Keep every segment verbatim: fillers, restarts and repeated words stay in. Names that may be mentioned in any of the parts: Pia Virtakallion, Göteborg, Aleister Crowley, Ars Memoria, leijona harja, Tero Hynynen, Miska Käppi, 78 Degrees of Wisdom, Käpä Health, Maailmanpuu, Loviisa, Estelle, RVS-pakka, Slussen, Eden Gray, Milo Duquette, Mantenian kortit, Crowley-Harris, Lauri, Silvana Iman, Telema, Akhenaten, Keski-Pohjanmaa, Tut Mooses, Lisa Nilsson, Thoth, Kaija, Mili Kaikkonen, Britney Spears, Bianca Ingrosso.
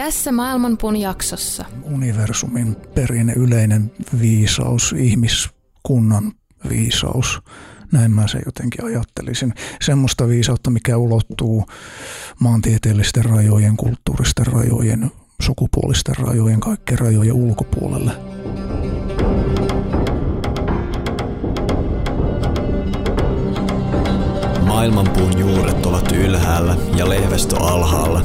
Tässä Maailmanpuun jaksossa. Universumin perinne, yleinen viisaus, ihmiskunnan viisaus. Näin mä sen jotenkin ajattelisin. Semmoista viisautta, mikä ulottuu maantieteellisten rajojen, kulttuuristen rajojen, sukupuolisten rajojen, kaikkien rajojen ulkopuolelle. Maailmanpuun juuret ovat ylhäällä ja lehvästö alhaalla.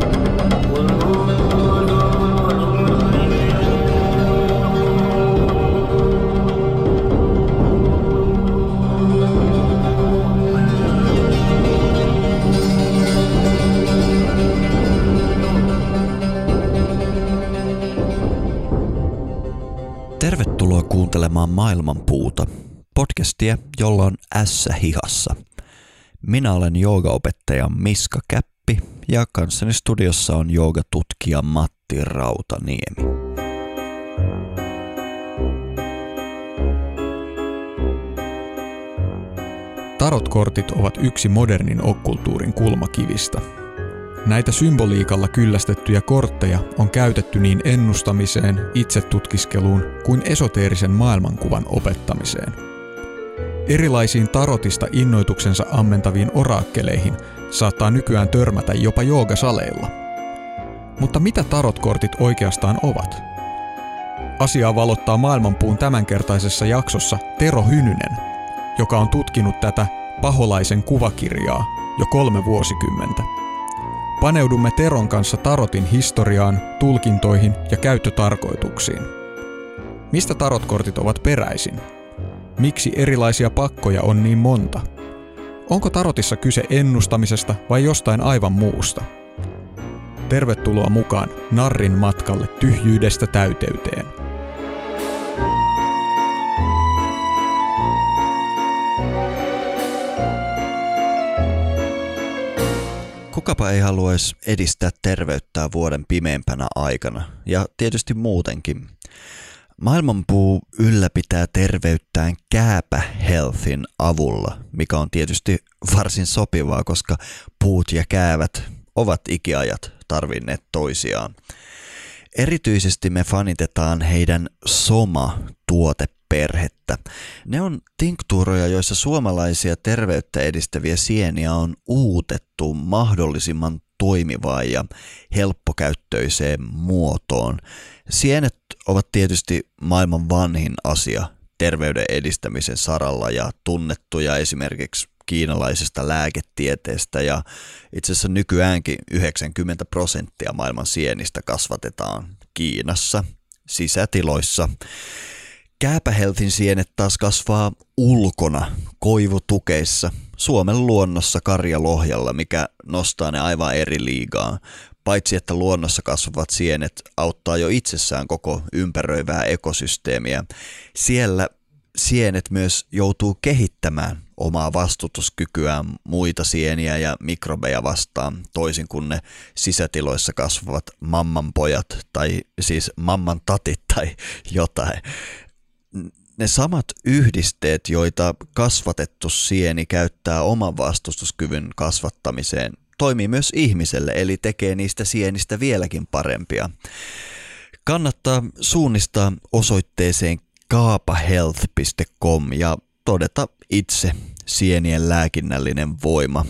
Tervetuloa kuuntelemaan Maailmanpuuta, podcastia, jolla on ässä hihassa. Minä olen joogaopettaja Miska Käppi ja kanssani studiossa on joogatutkija Matti Rautaniemi. Tarotkortit ovat yksi modernin okkulttuurin kulmakivistä. Näitä symboliikalla kyllästettyjä kortteja on käytetty niin ennustamiseen, itsetutkiskeluun kuin esoteerisen maailmankuvan opettamiseen. Erilaisiin tarotista innoituksensa ammentaviin oraakkeleihin saattaa nykyään törmätä jopa joogasaleilla. Mutta mitä tarotkortit oikeastaan ovat? Asiaa valottaa Maailmanpuun tämänkertaisessa jaksossa Tero Hynynen, joka on tutkinut tätä paholaisen kuvakirjaa jo kolme vuosikymmentä. Paneudumme Teron kanssa tarotin historiaan, tulkintoihin ja käyttötarkoituksiin. Mistä tarotkortit ovat peräisin? Miksi erilaisia pakkoja on niin monta? Onko tarotissa kyse ennustamisesta vai jostain aivan muusta? Tervetuloa mukaan narrin matkalle tyhjyydestä täyteyteen. Kukapa ei haluaisi edistää terveyttää vuoden pimeimpänä aikana, ja tietysti muutenkin. Maailmanpuu ylläpitää terveyttään Käpä Healthin avulla, mikä on tietysti varsin sopivaa, koska puut ja käävät ovat ikiajat tarvinneet toisiaan. Erityisesti me fanitetaan heidän Soma-tuoteperhettä. Ne on tinktuuroja, joissa suomalaisia terveyttä edistäviä sieniä on uutettu mahdollisimman toimivaan ja helppokäyttöiseen muotoon. Sienet ovat tietysti maailman vanhin asia terveyden edistämisen saralla ja tunnettuja esimerkiksi kiinalaisesta lääketieteestä, ja itse asiassa nykyäänkin yhdeksänkymmentä prosenttia maailman sienistä kasvatetaan Kiinassa sisätiloissa. Käpä Healthin sienet taas kasvaa ulkona koivutukeissa Suomen luonnossa karjalohjalla, mikä nostaa ne aivan eri liigaan. Paitsi että luonnossa kasvavat sienet auttaa jo itsessään koko ympäröivää ekosysteemiä, siellä sienet myös joutuu kehittämään omaa vastutuskykyään muita sieniä ja mikrobeja vastaan, toisin kuin ne sisätiloissa kasvavat mammanpojat tai siis mammantatit tai jotain. Ne samat yhdisteet, joita kasvatettu sieni käyttää oman vastustuskyvyn kasvattamiseen, toimii myös ihmiselle, eli tekee niistä sienistä vieläkin parempia. Kannattaa suunnistaa osoitteeseen kaapahealth piste com ja todeta itse sienien lääkinnällinen voima.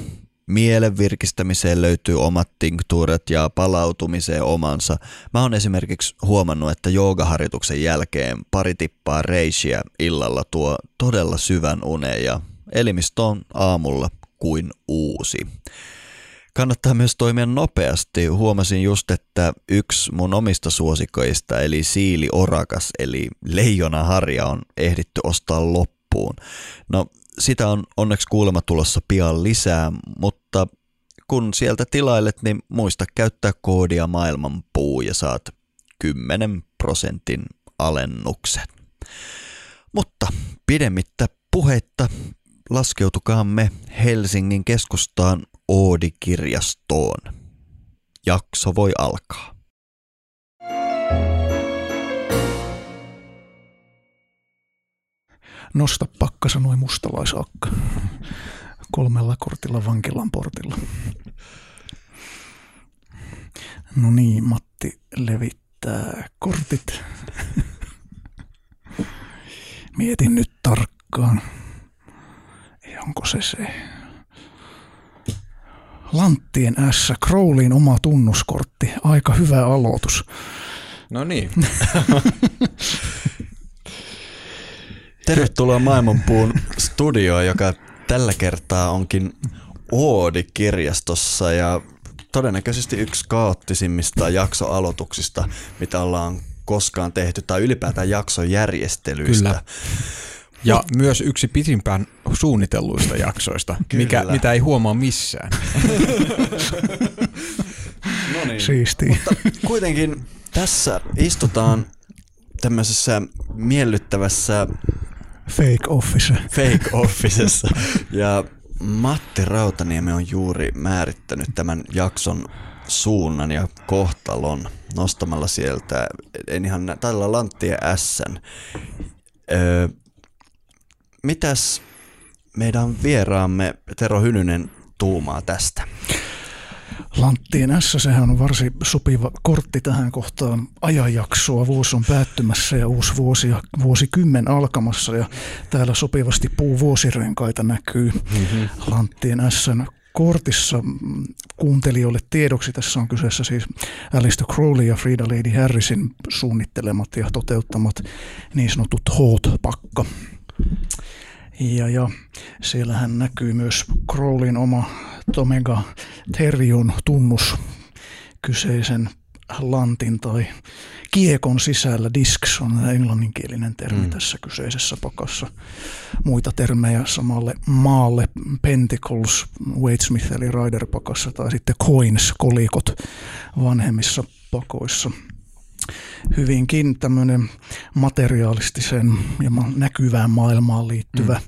Mielen virkistämiseen löytyy omat tinktuuret ja palautumiseen omansa. Mä oon esimerkiksi huomannut, että joogaharjoituksen jälkeen pari tippaa reishiä illalla tuo todella syvän unen ja elimistö on aamulla kuin uusi. Kannattaa myös toimia nopeasti. Huomasin just, että yksi mun omista suosikoista, eli siili orakas, eli leijona harja, on ehditty ostaa loppuun. No, sitä on onneksi kuulemma tulossa pian lisää, mutta kun sieltä tilailet, niin muista käyttää koodia Maailmanpuu ja saat kymmenen prosentin alennuksen. Mutta pidemmittä puheitta laskeutukaamme Helsingin keskustaan Oodi-kirjastoon. Jakso voi alkaa. Nosta pakka, sanoi mustalaisakka. Kolmella kortilla vankilan portilla. No niin, Matti levittää kortit. Mietin nyt tarkkaan. Ei, onko se se? Lanttien ässä, Crowleyn oma tunnuskortti. Aika hyvä aloitus. No niin. Tervetuloa Maailmanpuun studioon, joka tällä kertaa onkin Oodi-kirjastossa ja todennäköisesti yksi kaoottisimmista jaksoaloituksista, mitä ollaan koskaan tehty, tai ylipäätään jaksojärjestelyistä. Kyllä. Ja Mut, myös yksi pisimpään suunnitelluista jaksoista, mikä, mitä ei huomaa missään. No niin. Siistiä. Mutta kuitenkin tässä istutaan tämmöisessä miellyttävässä Fake office. Fake officessa. Ja Matti Rautaniemi on juuri määrittänyt tämän jakson suunnan ja kohtalon nostamalla sieltä, en ihan tällä Lanttien ässän. Öö, mitäs meidän vieraamme Tero Hynynen tuumaa tästä? Lanttien S, sehän on varsin sopiva kortti tähän kohtaan ajanjaksoa. Vuosi on päättymässä ja uusi vuosi ja vuosikymmen alkamassa ja täällä sopivasti puuvuosirenkaita näkyy mm-hmm. Lanttien S:n kortissa. Kuuntelijoille tiedoksi tässä on kyseessä siis Aleister Crowley ja Frida Lady Harrisin suunnittelemat ja toteuttamat niin sanotut Thoth-pakka. Ja, ja siellähän näkyy myös Crowleyn oma Tomega Therion tunnus kyseisen lantin tai kiekon sisällä. Disks on englanninkielinen termi mm. tässä kyseisessä pakassa. Muita termejä samalle maalle, Pentacles, Wade Smith eli Rider-pakassa tai sitten Coins, kolikot vanhemmissa pakoissa. Hyvinkin tämmöinen materiaalistisen ja näkyvään maailmaan liittyvä, mm.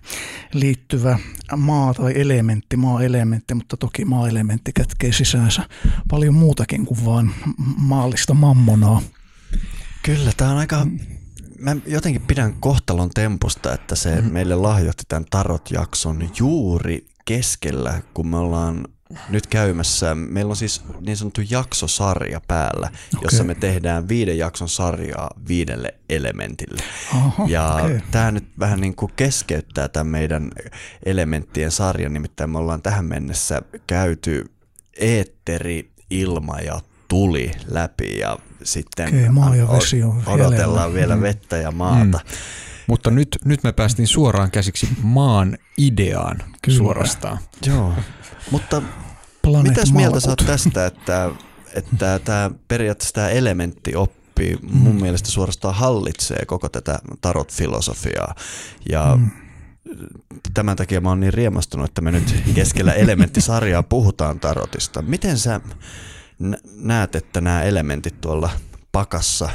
liittyvä maa tai elementti, maa-elementti, mutta toki maa-elementti kätkee sisäänsä paljon muutakin kuin vain maallista mammonaa. Kyllä, tämä on aika, mä jotenkin pidän kohtalon tempusta, että se mm. meille lahjoitti tämän tarot-jakson juuri keskellä, kun me ollaan nyt käymässä. Meillä on siis niin sanottu jaksosarja päällä, okay, jossa me tehdään viiden jakson sarjaa viidelle elementille. Oho, ja okay, tämä nyt vähän niin kuin keskeyttää tämän meidän elementtien sarjan, nimittäin me ollaan tähän mennessä käyty eetteri, ilma ja tuli läpi ja sitten okay, maa ja vesi on odotellaan vielä, vielä vettä ja maata. Mm. Mutta nyt, nyt me päästiin suoraan käsiksi maan ideaan. Kyllä, suorastaan. Joo. Mutta Planet mitäs Malkut mieltä sä oot tästä, että, että tämä, periaatteessa tämä elementtioppi mun mm. mielestä suorastaan hallitsee koko tätä tarot-filosofiaa ja mm. tämän takia mä oon niin riemastunut, että me nyt keskellä elementtisarjaa puhutaan tarotista. Miten sä näet, että nämä elementit tuolla pakassa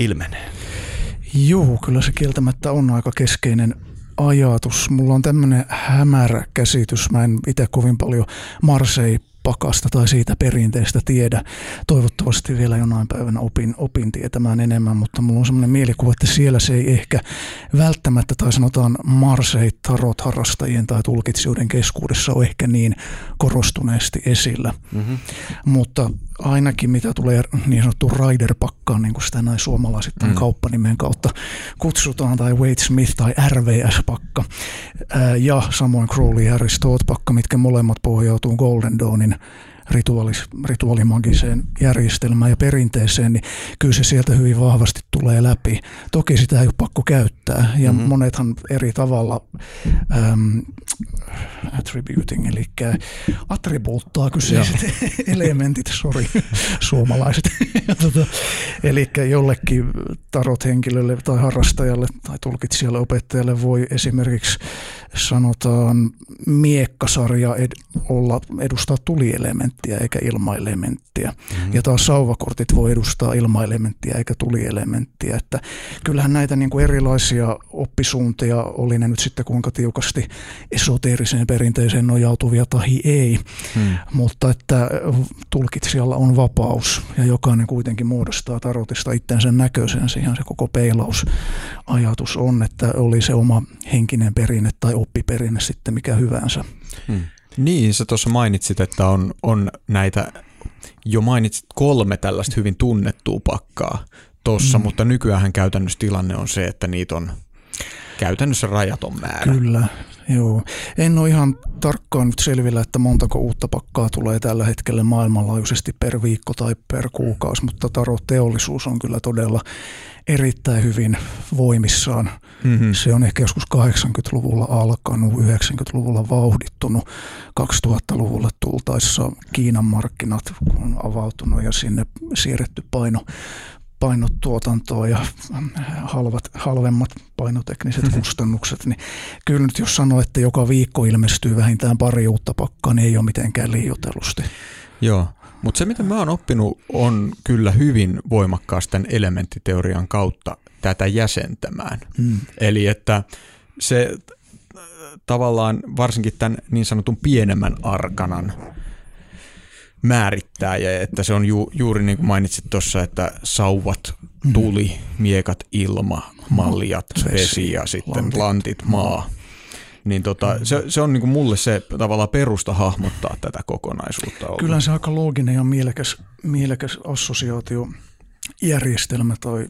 ilmenee? Joo, kyllä se kieltämättä on aika keskeinen ajatus. Mulla on tämmöinen hämärä käsitys. Mä en itse kovin paljon Marseille-pakasta tai siitä perinteestä tiedä. Toivottavasti vielä jonain päivänä opin, opin tietämään enemmän, mutta mulla on semmoinen mielikuva, että siellä se ei ehkä välttämättä, tai sanotaan Marseille-tarot-harrastajien tai tulkitsijoiden keskuudessa on ehkä niin korostuneesti esillä. Mm-hmm. Mutta ainakin mitä tulee niin sanottuun Rider-pakkaan, niin kuin sitä näin suomalaisittain mm. kauppanimen kautta kutsutaan, tai Wade Smith tai R V S-pakka, ja samoin Crowley-Harris Thoth-pakka, mitkä molemmat pohjautuu Golden Dawnin rituaalis- rituaalimagiseen järjestelmään ja perinteeseen, niin kyllä se sieltä hyvin vahvasti tulee läpi. Toki sitä ei ole pakko käyttää, ja mm-hmm. monethan eri tavalla äm, attributing, eli attribuuttaa kyseiset elementit, sori, suomalaiset. tota, eli jollekin tarot-henkilölle tai harrastajalle tai tulkitsijalle, opettajalle voi esimerkiksi sanotaan miekkasarja ed- olla, edustaa tulielementtiä eikä ilmaelementtiä. Mm-hmm. Ja taas sauvakortit voi edustaa ilmaelementtiä eikä tulielementtiä. Että kyllähän näitä niin kuin erilaisia oppisuuntia oli ne nyt sitten kuinka tiukasti esoteeriseen perinteeseen nojautuvia tahi ei. Mm. Mutta että tulkitsijalla on vapaus ja jokainen kuitenkin muodostaa tarotista itsensä näköisen. Siihen se koko peilausajatus on, että oli se oma henkinen perinne tai oppiperinne sitten mikä hyvänsä. Hmm. Niin, sä tuossa mainitsit, että on, on näitä, jo mainitsit kolme tällaista hyvin tunnettua pakkaa tuossa, hmm. mutta nykyäänhän käytännössä tilanne on se, että niitä on käytännössä rajaton määrä. Kyllä, joo. En ole ihan tarkkaan nyt selvillä, että montako uutta pakkaa tulee tällä hetkellä maailmanlaajuisesti per viikko tai per kuukausi, mutta tarotteollisuus on kyllä todella erittäin hyvin voimissaan. Mm-hmm. Se on ehkä joskus kahdeksankymmentäluvulla alkanut, yhdeksänkymmentäluvulla vauhdittunut, kaksituhattaluvulle tultaessa Kiinan markkinat on avautunut ja sinne siirretty paino. painotuotantoa ja halvat, halvemmat painotekniset mm-hmm. kustannukset, niin kyllä nyt jos sanoo, että joka viikko ilmestyy vähintään pari uutta pakkaa, niin ei ole mitenkään liioitellusti. Joo, mutta se mitä mä oon oppinut on kyllä hyvin voimakkaasti tämän elementtiteorian kautta tätä jäsentämään. Mm. Eli että se tavallaan varsinkin tämän niin sanotun pienemmän arkanan määrittää, ja että se on ju, juuri niin kuin mainitsit tuossa, että sauvat, tuli, miekat, ilma, maljat, vesi ja sitten lantit, lantit maa. Niin tota, se, se on niin kuin mulle se tavallaan perusta hahmottaa tätä kokonaisuutta. Kyllä se aika looginen ja mielekäs, mielekäs assosiaatio. Järjestelmä tai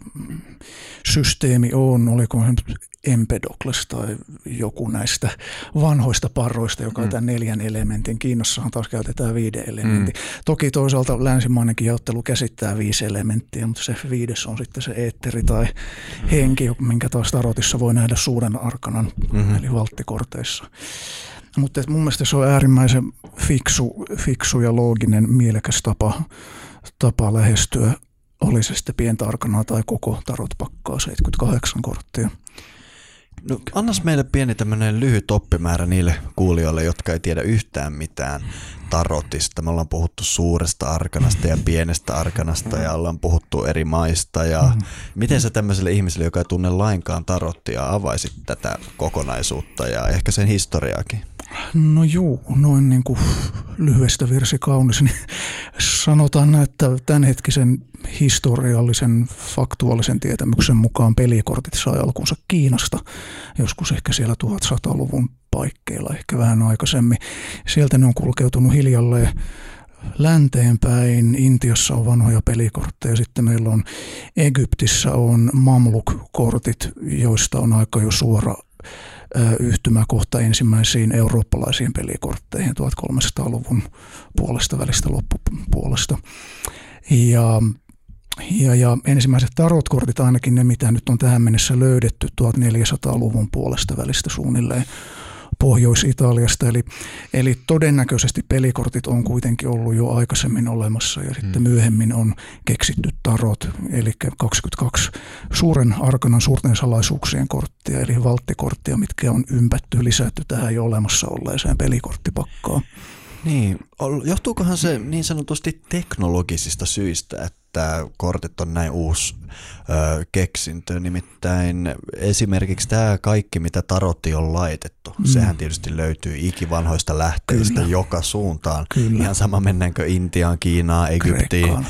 systeemi on, oliko Empedokles tai joku näistä vanhoista parroista, joka on mm. tämän neljän elementin. Kiinassahan taas käytetään viiden elementin. Mm. Toki toisaalta länsimainenkin jaottelu käsittää viisi elementtiä, mutta se viides on sitten se eetteri tai henki, minkä taas tarotissa voi nähdä suuren arkanan, mm-hmm. eli valttikorteissa. Mutta mun mielestä se on äärimmäisen fiksu, fiksu ja looginen, mielekäs tapa, tapa lähestyä. Oli se sitten pientä arkanaa tai koko tarotpakkaa, seitsemänkymmentäkahdeksan korttia. No, annas meille pieni tämmöinen lyhyt oppimäärä niille kuulijoille, jotka ei tiedä yhtään mitään tarotista. Me ollaan puhuttu suuresta arkanasta ja pienestä arkanasta ja ollaan puhuttu eri maista. Ja miten sä tämmöiselle ihmiselle, joka ei tunne lainkaan tarottia, avaisit tätä kokonaisuutta ja ehkä sen historiaakin? No juu, noin niin kuin lyhyestä virsi kaunis, niin sanotaan, että tämänhetkisen historiallisen, faktuaalisen tietämyksen mukaan pelikortit sai alkunsa Kiinasta, joskus ehkä siellä tuhatsataluvun paikkeilla, ehkä vähän aikaisemmin. Sieltä ne on kulkeutunut hiljalleen länteenpäin. Intiassa on vanhoja pelikortteja, sitten meillä on Egyptissä on Mamluk-kortit, joista on aika jo suora yhtymäkohta ensimmäisiin eurooppalaisiin pelikortteihin tuhatkolmesataaluvun puolesta välistä loppupuolesta. Ja, ja, ja ensimmäiset tarotkortit, ainakin ne mitä nyt on tähän mennessä löydetty tuhatneljäsataaluvun puolesta välistä suunnilleen Pohjois-Italiasta. Eli, eli todennäköisesti pelikortit on kuitenkin ollut jo aikaisemmin olemassa ja sitten hmm. myöhemmin on keksitty tarot, eli kaksikymmentäkaksi suuren arkanan suurten salaisuuksien korttia, eli valttikorttia, mitkä on ympätty, lisätty tähän jo olemassa olleeseen pelikorttipakkaan. Niin, johtuukohan se niin sanotusti teknologisista syistä, että kortit on näin uusi ö, keksintö, nimittäin esimerkiksi tämä kaikki, mitä tarotti on laitettu, mm. sehän tietysti löytyy ikivanhoista lähteistä kyllä. joka suuntaan. Kyllä. Ihan sama mennäänkö Intiaan, Kiinaan, Egyptiin,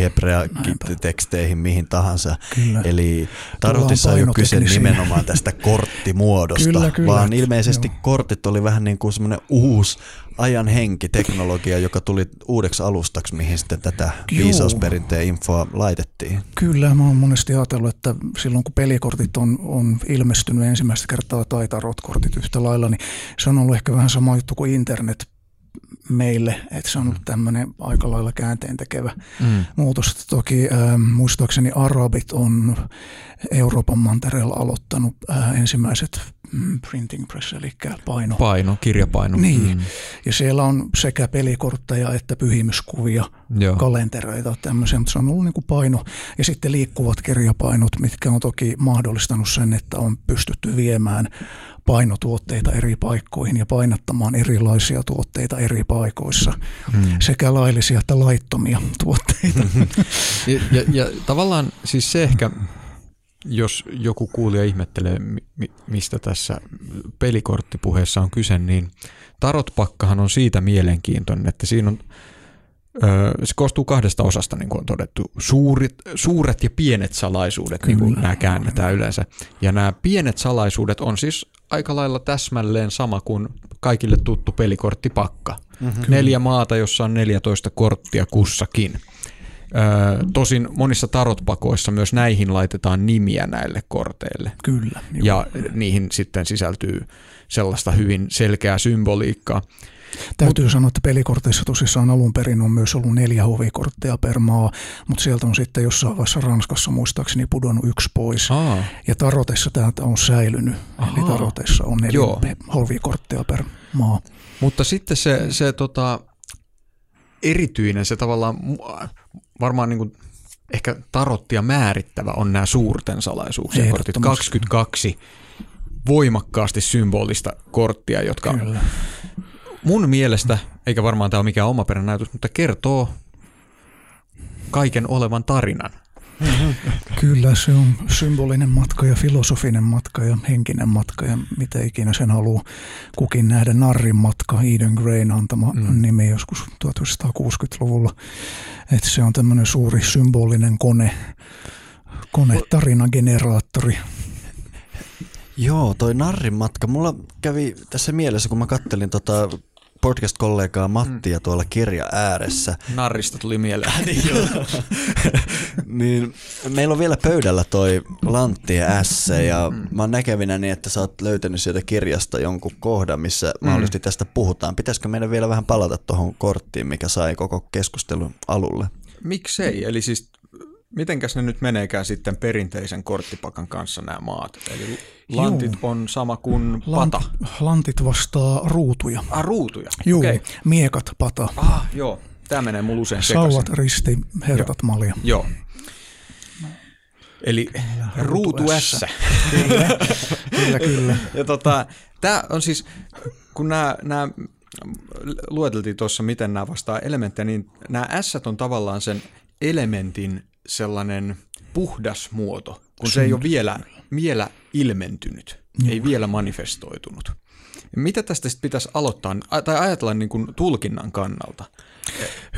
hebreateksteihin, mihin tahansa. Kyllä. Eli tarotissa ei ole kyse nimenomaan tästä korttimuodosta, kyllä, kyllä. vaan ilmeisesti joo. kortit oli vähän niin kuin semmoinen uusi ajan henki, teknologia, joka tuli uudeksi alustaksi, mihin sitten tätä Juu. viisausperinteen infoa laitettiin. Kyllä, mä oon monesti ajatellut, että silloin kun pelikortit on, on ilmestynyt ensimmäistä kertaa tai tarotkortit yhtä lailla, niin se on ollut ehkä vähän sama juttu kuin internet meille, että se on ollut tämmöinen aika lailla käänteentekevä mm. muutos. Toki äh, muistaakseni arabit on Euroopan mantereella aloittanut äh, ensimmäiset printing press, eli paino. Paino, kirjapaino. Niin, mm. ja siellä on sekä pelikortteja että pyhimyskuvia, joo, kalentereita tämmöisiä, mutta se on ollut niin kuin paino. Ja sitten liikkuvat kirjapainot, mitkä on toki mahdollistanut sen, että on pystytty viemään painotuotteita eri paikkoihin ja painattamaan erilaisia tuotteita eri paikoissa, mm. sekä laillisia että laittomia tuotteita. ja, ja, ja tavallaan siis se ehkä, jos joku kuulija ihmettelee, mistä tässä pelikorttipuheessa on kyse, niin tarotpakkahan on siitä mielenkiintoinen, että siinä on, se koostuu kahdesta osasta, niin kuin on todettu. Suurit, suuret ja pienet salaisuudet, kyllä, niin kuin nämä käännetään yleensä. Ja nämä pienet salaisuudet on siis aika lailla täsmälleen sama kuin kaikille tuttu pelikorttipakka. Mm-hmm. Neljä maata, jossa on neljätoista korttia kussakin. Öö, tosin monissa tarotpakoissa myös näihin laitetaan nimiä näille korteille. Kyllä. Juu. Ja niihin sitten sisältyy sellaista hyvin selkeää symboliikkaa. Täytyy Mut, sanoa, että pelikorteissa tosissaan alun perin on myös ollut neljä hovikorttia per maa, mutta sieltä on sitten jossain vaiheessa Ranskassa muistaakseni pudonnut yksi pois. Aa. Ja tarotessa täältä on säilynyt, aha, eli tarotessa on neljä Joo. hovikorttia per maa. Mutta sitten se, se tota, erityinen, se tavallaan varmaan niin kuin ehkä tarottia määrittävä on nämä suurten salaisuuksien kortit. kaksikymmentäkaksi voimakkaasti symbolista korttia, jotka Kyllä. mun mielestä, eikä varmaan tämä ole mikään omaperäinen näytös, mutta kertoo kaiken olevan tarinan. Kyllä, se on symbolinen matka ja filosofinen matka ja henkinen matka ja mitä ikinä sen haluaa kukin nähdä. Narrin matka, Eden Grayn antama mm. nimi joskus tuhatyhdeksänsataakuusikymmentäluvulla. Että se on tämmöinen suuri symbolinen kone, kone tarinageneraattori. Joo, toi narrin matka. Mulla kävi tässä mielessä, kun mä kattelin tota podcast-kollegaa Mattia tuolla kirja ääressä. Narrista tuli mieleen. niin, meillä on vielä pöydällä toi Lanttien ässe ja mä oon näkevinäni, että sä oot löytänyt sieltä kirjasta jonkun kohdan, missä mahdollisesti tästä puhutaan. Pitäisikö meidän vielä vähän palata tuohon korttiin, mikä sai koko keskustelun alulle? Miksei? Eli siis mitenkäs ne nyt meneekään sitten perinteisen korttipakan kanssa nämä maat? Eli lantit Juu. on sama kuin Lant, pata. Lantit vastaa ruutuja. Ah, ruutuja. Juu, okay. Miekat, pata. Ah, joo. Tämä menee mulla usein sekaisin. Sauvat, risti, hertat, joo. malja. Joo. Eli ruutu ässä. Kyllä. kyllä, kyllä. Ja tota, tää on siis, kun nämä, nämä lueteltiin tuossa, miten nämä vastaa elementtejä, niin nämä ässät on tavallaan sen elementin sellainen puhdas muoto, kun se ei ole vielä, vielä ilmentynyt, Jum. ei vielä manifestoitunut. Mitä tästä sitten pitäisi aloittaa tai ajatella niin kuin tulkinnan kannalta?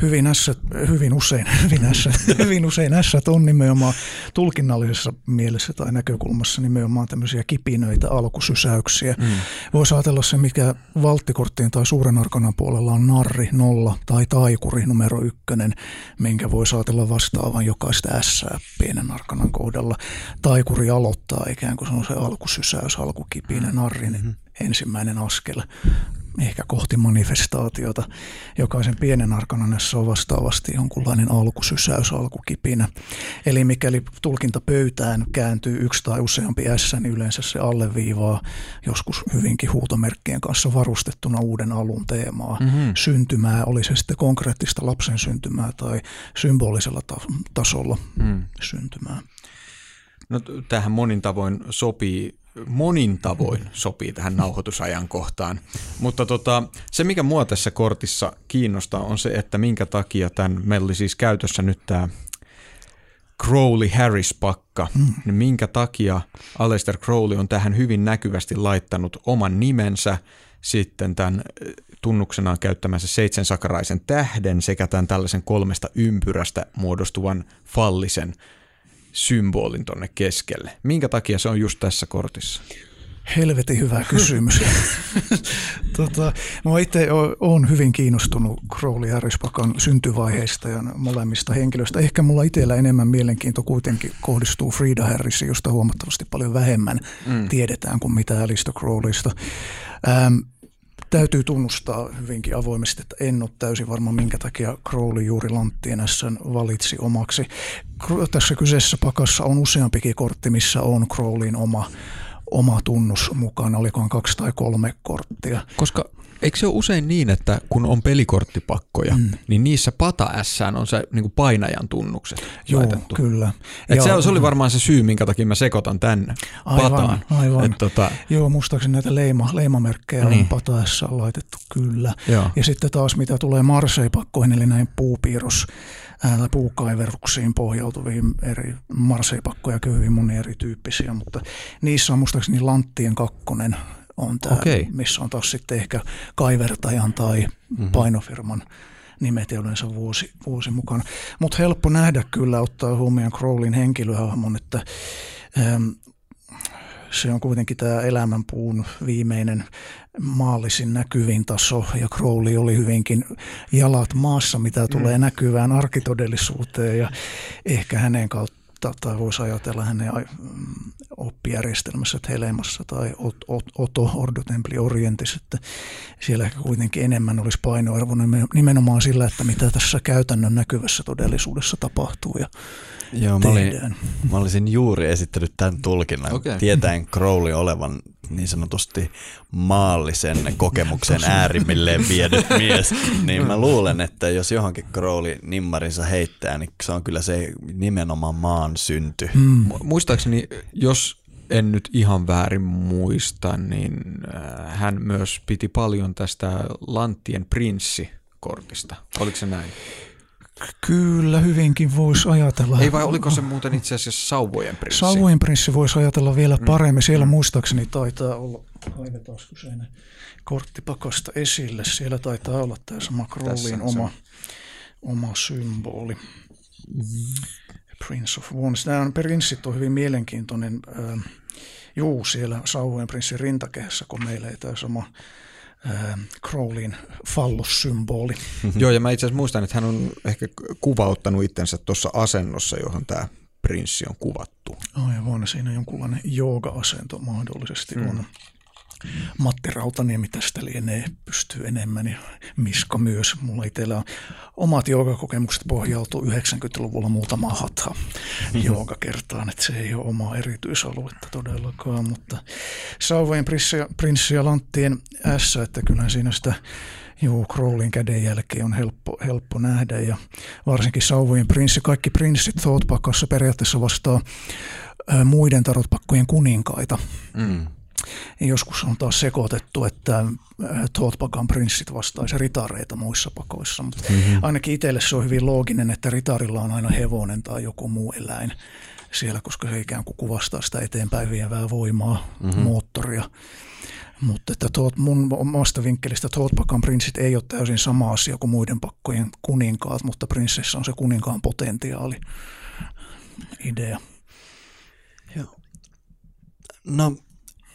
Hyvin, ässät, hyvin, usein, hyvin, ässät, hyvin usein ässät on nimenomaan tulkinnallisessa mielessä tai näkökulmassa nimenomaan tämmöisiä kipinöitä, alkusysäyksiä. Mm. Voisi ajatella se, mikä valttikorttien tai suuren arkanan puolella on narri, nolla tai taikuri numero ykkönen, minkä voisi ajatella vastaavan jokaista ässää pienen arkanan kohdalla. Taikuri aloittaa ikään kuin se on se alkusysäys, alkukipinä, narrin mm-hmm. ensimmäinen askel. Ehkä kohti manifestaatiota. Jokaisen pienen arkananessa on vastaavasti jonkunlainen alkusysäys, alkukipinä. Eli mikäli tulkinta pöytään kääntyy yksi tai useampi ässä, niin yleensä se alleviivaa joskus hyvinkin huutomerkkien kanssa varustettuna uuden alun teemaa. Mm-hmm. Syntymää, oli se sitten konkreettista lapsen syntymää tai symbolisella ta- tasolla mm. syntymää. No, tähän monin tavoin sopii. Monin tavoin sopii tähän nauhoitusajankohtaan, mutta tota, se mikä mua tässä kortissa kiinnostaa on se, että minkä takia tämän, meillä oli siis käytössä nyt tämä Crowley-Harris-pakka, mm. niin minkä takia Aleister Crowley on tähän hyvin näkyvästi laittanut oman nimensä, sitten tämän tunnuksenaan käyttämänsä seitsensakaraisen tähden sekä tämän tällaisen kolmesta ympyrästä muodostuvan fallisen symbolin tuonne keskelle. Minkä takia se on just tässä kortissa? Helvetin hyvä kysymys. tota, mä itse olen hyvin kiinnostunut Crowley-Harris-pakan syntyvaiheista ja molemmista henkilöistä. Ehkä mulla itsellä enemmän mielenkiinto kuitenkin kohdistuu Frida Harrisiin, josta huomattavasti paljon vähemmän mm. tiedetään kuin mitä Aleister Crowleysta. Ähm, Täytyy tunnustaa hyvinkin avoimesti, että en ole täysin varma, minkä takia Crowley juuri Lanttienässän valitsi omaksi. Tässä kyseisessä pakassa on useampikin kortti, missä on Crowleyn oma, oma tunnus mukana. Olikohan kaksi tai kolme korttia. Koska eikö se ole usein niin, että kun on pelikorttipakkoja, mm. niin niissä pata ässään on se niin kuin painajan tunnukset Joo, laitettu. Kyllä. Et se, se oli varmaan se syy, minkä takia mä sekoitan tänne aivan, pataan. Aivan. Et, tota... Joo, muistaakseni näitä leima, leimamerkkejä niin. on pata ässään laitettu, kyllä. Joo. Ja sitten taas mitä tulee Marseille-pakkoihin, eli näihin puupiirros- tai puukaiveruksiin pohjautuviin eri Marseille-pakkoja, köyhiin monia erityyppisiä, mutta niissä on muistaakseni Lanttien kakkonen. On tämä, okay. missä on taas sitten ehkä kaivertajan tai painofirman nimet ja yleensä vuosi, vuosi mukana. Mutta helppo nähdä kyllä, ottaa huomioon Crowleyn henkilöhahmon, että ähm, se on kuitenkin tämä elämänpuun viimeinen maallisin näkyvin taso, ja Crowley oli hyvinkin jalat maassa, mitä tulee mm. näkyvään arkitodellisuuteen, ja ehkä hänen kautta. Tai voisi ajatella hänen oppijärjestelmässä Telemassa tai O T O, Ordo Templi Orientis, että siellä ehkä kuitenkin enemmän olisi painoarvo nimenomaan sillä, että mitä tässä käytännön näkyvässä todellisuudessa tapahtuu ja Joo, mä, olin, mä olisin juuri esittänyt tämän tulkinnan, okay. tietäen Crowley olevan niin sanotusti maallisen kokemuksen äärimmilleen viedyt mies, niin mä luulen, että jos johonkin Crowley nimmarinsa heittää, niin se on kyllä se nimenomaan maan synty. Mm. Muistaakseni, jos en nyt ihan väärin muista, niin hän myös piti paljon tästä Lanttien prinssikortista. Oliko se näin? Kyllä, hyvinkin voisi ajatella. Ei vai oliko se muuten itse asiassa sauvojen prinssi? Sauvojen prinssi voisi ajatella vielä paremmin. Siellä muistaakseni taitaa olla, kaivetaan kyseinen korttipakasta esille, siellä taitaa olla tämä sama Crowleyn oma, oma symboli. Prince of Wands. Nämä prinssit on hyvin mielenkiintoinen. Juu, siellä sauvojen prinssin rintakehässä, kun meillä ei tämä sama Crowleyn fallus-symbooli. Mm-hmm. Joo, ja mä itse asiassa muistan, että hän on ehkä kuvauttanut itsensä tuossa asennossa, johon tämä prinssi on kuvattu. Aivan, siinä jonkunlainen jooga-asento mahdollisesti mm. on. Matti Rautaniemi tästä lienee, pystyy enemmän, ja Miska myös. Mulla itsellä on omat joogakokemukset pohjautuu yhdeksänkymmentäluvulla muutama hatha joogakertaan, että se ei ole omaa erityisaluetta todellakaan, mutta sauvojen prinssi ja Lanttien ässä, että kyllähän siinä sitä juu, Crowleyn kädenjälki on helppo, helppo nähdä, ja varsinkin sauvojen prinssi, kaikki prinssit Thoth-pakassa periaatteessa vastaa ää, muiden tarotpakkojen kuninkaita. Mm. Joskus on taas sekoitettu, että Thoth-pakan prinssit vastaisi ritareita muissa pakoissa, mutta mm-hmm. ainakin itselle se on hyvin looginen, että ritarilla on aina hevonen tai joku muu eläin siellä, koska se ikään kuin kuvastaa sitä eteenpäin vievää voimaa, mm-hmm. moottoria. Mutta että Thoth, mun omasta vinkkelistä Thoth-pakan prinssit ei ole täysin sama asia kuin muiden pakkojen kuninkaat, mutta prinssissä on se kuninkaan potentiaali idea. Joo. No.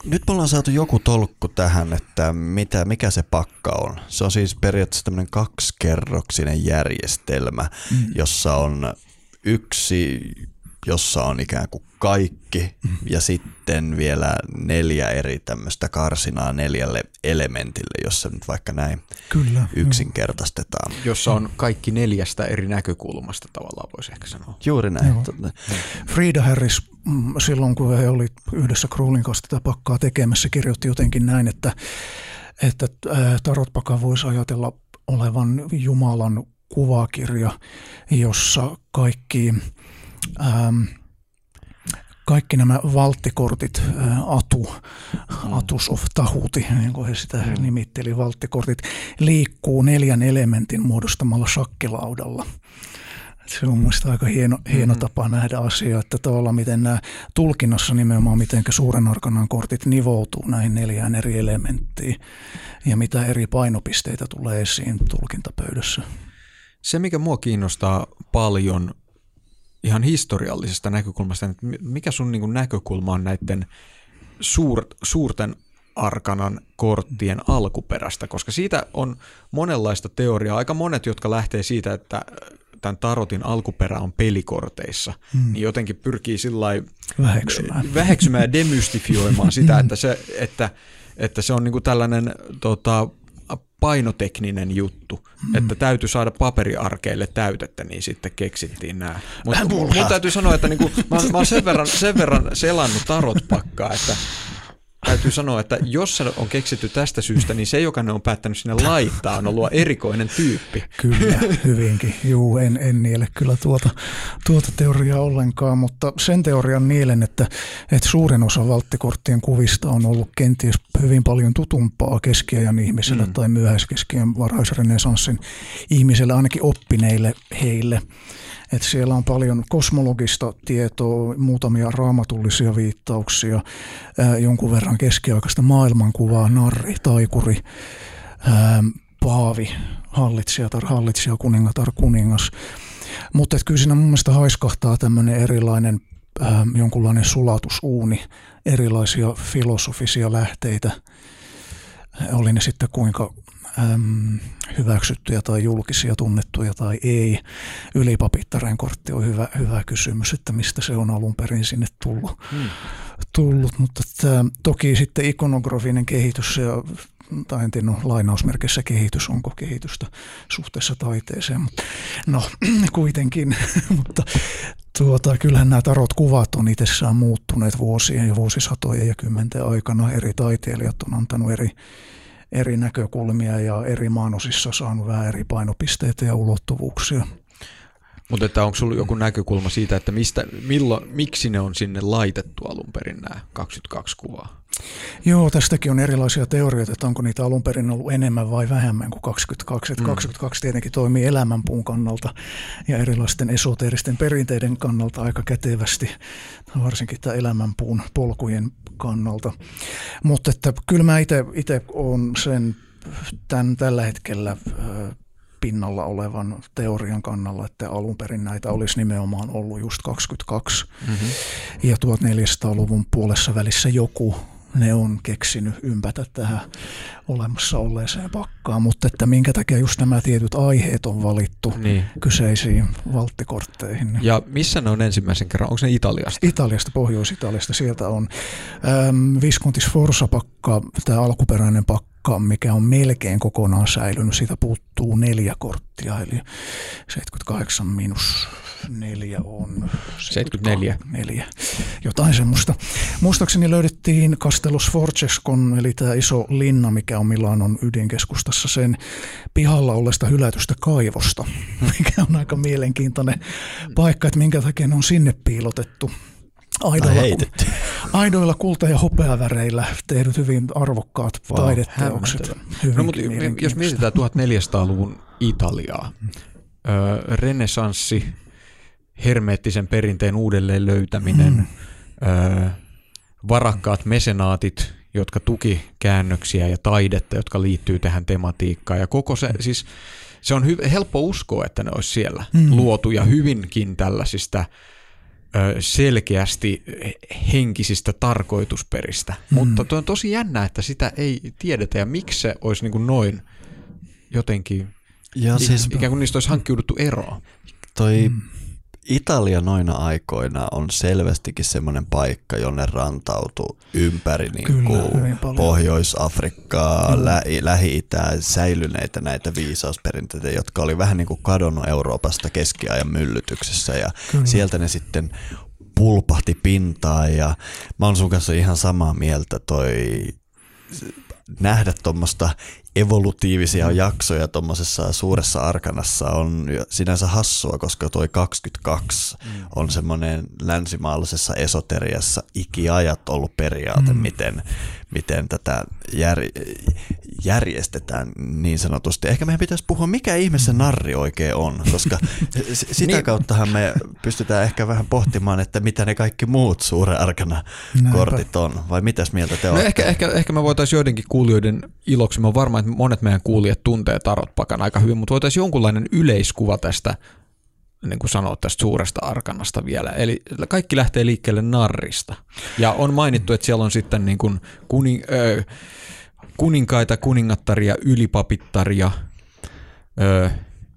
Nyt me ollaan saatu joku tolkku tähän, että mitä, mikä se pakka on. Se on siis periaatteessa tämmöinen kaksikerroksinen järjestelmä, mm. jossa on yksi, jossa on ikään kuin kaikki mm. ja sitten vielä neljä eri tämmöistä karsinaa neljälle elementille, jossa nyt vaikka näin Kyllä, yksinkertaistetaan. Jossa on kaikki neljästä eri näkökulmasta tavallaan voisi ehkä sanoa. Juuri näin. No. Frida Harris silloin, kun he olivat yhdessä Crowleyn kanssa tätä pakkaa tekemässä, kirjoitti jotenkin näin, että, että tarotpaka voisi ajatella olevan Jumalan kuvakirja, jossa kaikki... Ähm, Kaikki nämä valttikortit, atu, atus of tahuti, niin kuin he sitä nimitteli, valttikortit, liikkuu neljän elementin muodostamalla shakkilaudalla. Se on mielestäni aika hieno, hieno tapa nähdä asiaa, että tavallaan miten nämä tulkinnassa nimenomaan, miten suuren arkanan kortit nivoutuu näihin neljään eri elementtiin ja mitä eri painopisteitä tulee esiin tulkintapöydässä. Se, mikä mua kiinnostaa paljon, ihan historiallisesta näkökulmasta, että mikä sun niin kuin näkökulma on näiden suur, suurten arkanan korttien alkuperästä, koska siitä on monenlaista teoriaa. Aika monet, jotka lähtee siitä, että tämän tarotin alkuperä on pelikorteissa, hmm. niin jotenkin pyrkii sillain väheksymään. väheksymään ja demystifioimaan sitä, että se, että, että se on niin kuin tällainen tota, painotekninen juttu, mm. että täytyy saada paperiarkeille täytettä, niin sitten keksittiin nämä. Mutta mun täytyy sanoa, että niinku, mä, mä oon sen verran, sen verran selannut tarotpakkaa, että täytyy sanoa, että jos se on keksitty tästä syystä, niin se, joka ne on päättänyt sinne laittaa, on ollut erikoinen tyyppi. Kyllä, hyvinkin. Juu, en, en niele kyllä tuota, tuota teoriaa ollenkaan, mutta sen teorian nielen, että, että suurin osa valttikorttien kuvista on ollut kenties hyvin paljon tutumpaa keskiajan ihmisellä mm. tai myöhäiskeskiajan varhaisrenesanssin ihmisellä, ainakin oppineille heille. Että siellä on paljon kosmologista tietoa, muutamia raamatullisia viittauksia, ää, jonkun verran keskiaikaista maailmankuvaa, narri, taikuri, ää, paavi, hallitsijatar, hallitsija, kuningatar, kuningas. Mutta kyllä siinä mun mielestä haiskahtaa tämmöinen erilainen, ää, jonkunlainen sulatusuuni, erilaisia filosofisia lähteitä, oli ne sitten kuinka Äm, hyväksyttyjä tai julkisia, tunnettuja tai ei. Ylipapittaren kortti on hyvä, hyvä kysymys, että mistä se on alun perin sinne tullut. Hmm. tullut. Mutta että, toki sitten ikonografinen kehitys, ja, tai en tiedä, no, lainausmerkissä kehitys, onko kehitystä suhteessa taiteeseen. Mutta, no kuitenkin, mutta tuota, kyllähän nämä tarotkuvat on itsessään muuttuneet vuosien ja vuosisatojen ja kymmenten aikana. Eri taiteilijat on antanut eri eri näkökulmia ja eri maanosissa saanut vähän eri painopisteitä ja ulottuvuuksia. Mutta onko sinulla joku näkökulma siitä, että mistä, milloin, miksi ne on sinne laitettu alun perin nämä kaksikymmentäkaksi kuvaa? Joo, tästäkin on erilaisia teorioita, että onko niitä alun perin ollut enemmän vai vähemmän kuin kaksikymmentäkaksi. Mm. kaksikymmentäkaksi tietenkin toimii elämänpuun kannalta ja erilaisten esoteeristen perinteiden kannalta aika kätevästi, varsinkin tämän elämänpuun polkujen kannalta. Mutta että kyllä mä itse olen sen tämän, tällä hetkellä pinnalla olevan teorian kannalla, että alun perin näitä olisi nimenomaan ollut just kaksikymmentäkaksi. Mm-hmm. Ja tuhatneljäsataaluvun puolessa välissä joku ne on keksinyt ympätä tähän olemassa olleeseen pakkaan, mutta että minkä takia just nämä tietyt aiheet on valittu niin kyseisiin valttikortteihin. Ja missä ne on ensimmäisen kerran? Onko ne Italiasta? Italiasta, Pohjois-Italiasta. Sieltä on ähm, Visconti-Sforza-pakka, tämä alkuperäinen pakka, mikä on melkein kokonaan säilynyt. Siitä puuttuu neljä korttia, eli seitsemänkymmentäkahdeksan minus neljä on seitsemänkymmentäneljä. neljä. Jotain semmoista. Muistaakseni löydettiin Castello Sforzescon, eli tämä iso linna, mikä on Milanon ydinkeskustassa, sen pihalla olleesta hylätystä kaivosta, mikä on aika mielenkiintoinen paikka, että minkä takia ne on sinne piilotettu. Aidoilla, aidoilla kulta- ja hopeaväreillä tehdyt hyvin arvokkaat wow, taideteokset. No, mutta jos mietitään tuhatneljäsataaluvun Italiaa, öö, renessanssi, hermeettisen perinteen uudelleen löytäminen, mm. öö, varakkaat mesenaatit, jotka tuki käännöksiä ja taidetta, jotka liittyy tähän tematiikkaan. Ja koko se, siis, se on hy- helppo uskoa, että ne olisi siellä mm. luotuja hyvinkin tällaisista ö, selkeästi henkisistä tarkoitusperistä. Mm. Mutta tuo on tosi jännää, että sitä ei tiedetä ja miksi se olisi niin kuin noin jotenkin, ja siis, ikään kuin niistä olisi hankkiuduttu eroon. Toi... Mm. Italia noina aikoina on selvästikin semmoinen paikka, jonne rantautuu ympäri niin kuin Pohjois-Afrikkaa, mm. lä- Lähi-Itää, säilyneitä näitä viisausperinteitä, jotka oli vähän niin kuin kadonnut Euroopasta keskiajan myllytyksessä ja kyllä, sieltä ne sitten pulpahti pintaan ja mä oon sun kanssa ihan samaa mieltä toi nähdä tuommoista evolutiivisia jaksoja tuommoisessa suuressa arkanassa on sinänsä hassua, koska toi kaksikymmentäkaksi mm. on semmoinen länsimaalaisessa esoteriassa ikiajat ollut periaate, mm. miten, miten tätä jär, järjestetään niin sanotusti. Ehkä meidän pitäisi puhua, mikä ihmeessä narri oikein on, koska sitä kauttahan me pystytään ehkä vähän pohtimaan, että mitä ne kaikki muut suuren arkana kortit on, vai mitäs mieltä te no olette? Ehkä, ehkä, ehkä me voitaisiin joidenkin kuulijoiden iloksi, mä varmaan monet meidän kuulijat tuntee tarotpakan aika hyvin, mutta voitaisiin jonkunlainen yleiskuva tästä, niin kuin sanoa, tästä suuresta arkanasta vielä. Eli kaikki lähtee liikkeelle narrista. Ja on mainittu, että siellä on sitten niin kuin kuning, ö, kuninkaita, kuningattaria, ylipapittaria, ö,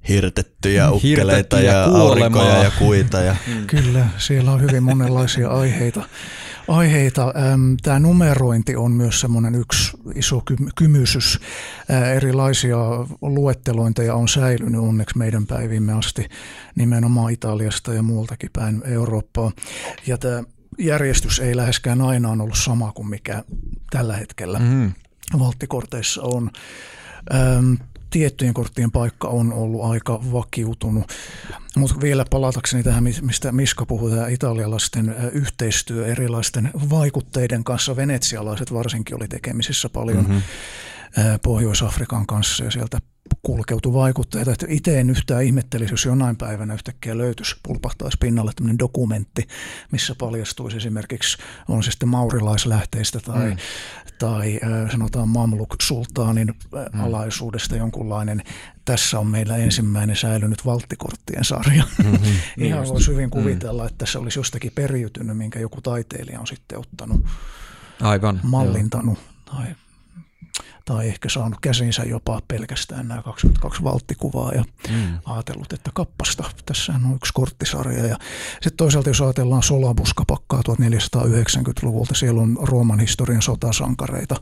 hirtettyjä ukkeleita hirtettyjä ja kuolemaa. Aurinkoja ja kuita. Ja. Kyllä, siellä on hyvin monenlaisia aiheita. aiheita. Tämä numerointi on myös semmoinen yksi iso kymysys. Erilaisia luettelointeja on säilynyt onneksi meidän päivimme asti nimenomaan Italiasta ja muultakin päin Eurooppaa. Ja tämä järjestys ei läheskään aina on ollut sama kuin mikä tällä hetkellä mm. valttikorteissa on. Tiettyjen korttien paikka on ollut aika vakiutunut, mutta vielä palatakseni tähän, mistä Miska puhui, tämä italialaisten yhteistyö erilaisten vaikutteiden kanssa. Venetsialaiset varsinkin oli tekemisissä paljon mm-hmm. Pohjois-Afrikan kanssa ja sieltä kulkeutui vaikutteita. Itse en yhtään ihmettelisi, jos jonain päivänä yhtäkkiä löytyisi, pulpahtaisi pinnalle tämmöinen dokumentti, missä paljastuisi esimerkiksi, on se sitten maurilaislähteistä tai, mm. tai sanotaan Mamluk-sultaanin mm. alaisuudesta jonkunlainen. Tässä on meillä ensimmäinen säilynyt valttikorttien sarja. Mm-hmm. Ihan voisi hyvin kuvitella, mm. että tässä olisi jostakin periytynyt, minkä joku taiteilija on sitten ottanut, aivan, mallintanut tai... tai ehkä saanut käsinsä jopa pelkästään nämä kaksikymmentäkaksi valttikuvaa ja mm. ajatellut, että kappasta, tässä on yksi korttisarja. Ja sitten toisaalta jos ajatellaan Solabuskapakkaa neljätoistasataayhdeksänkymmentäluvulta, siellä on Rooman historian sotasankareita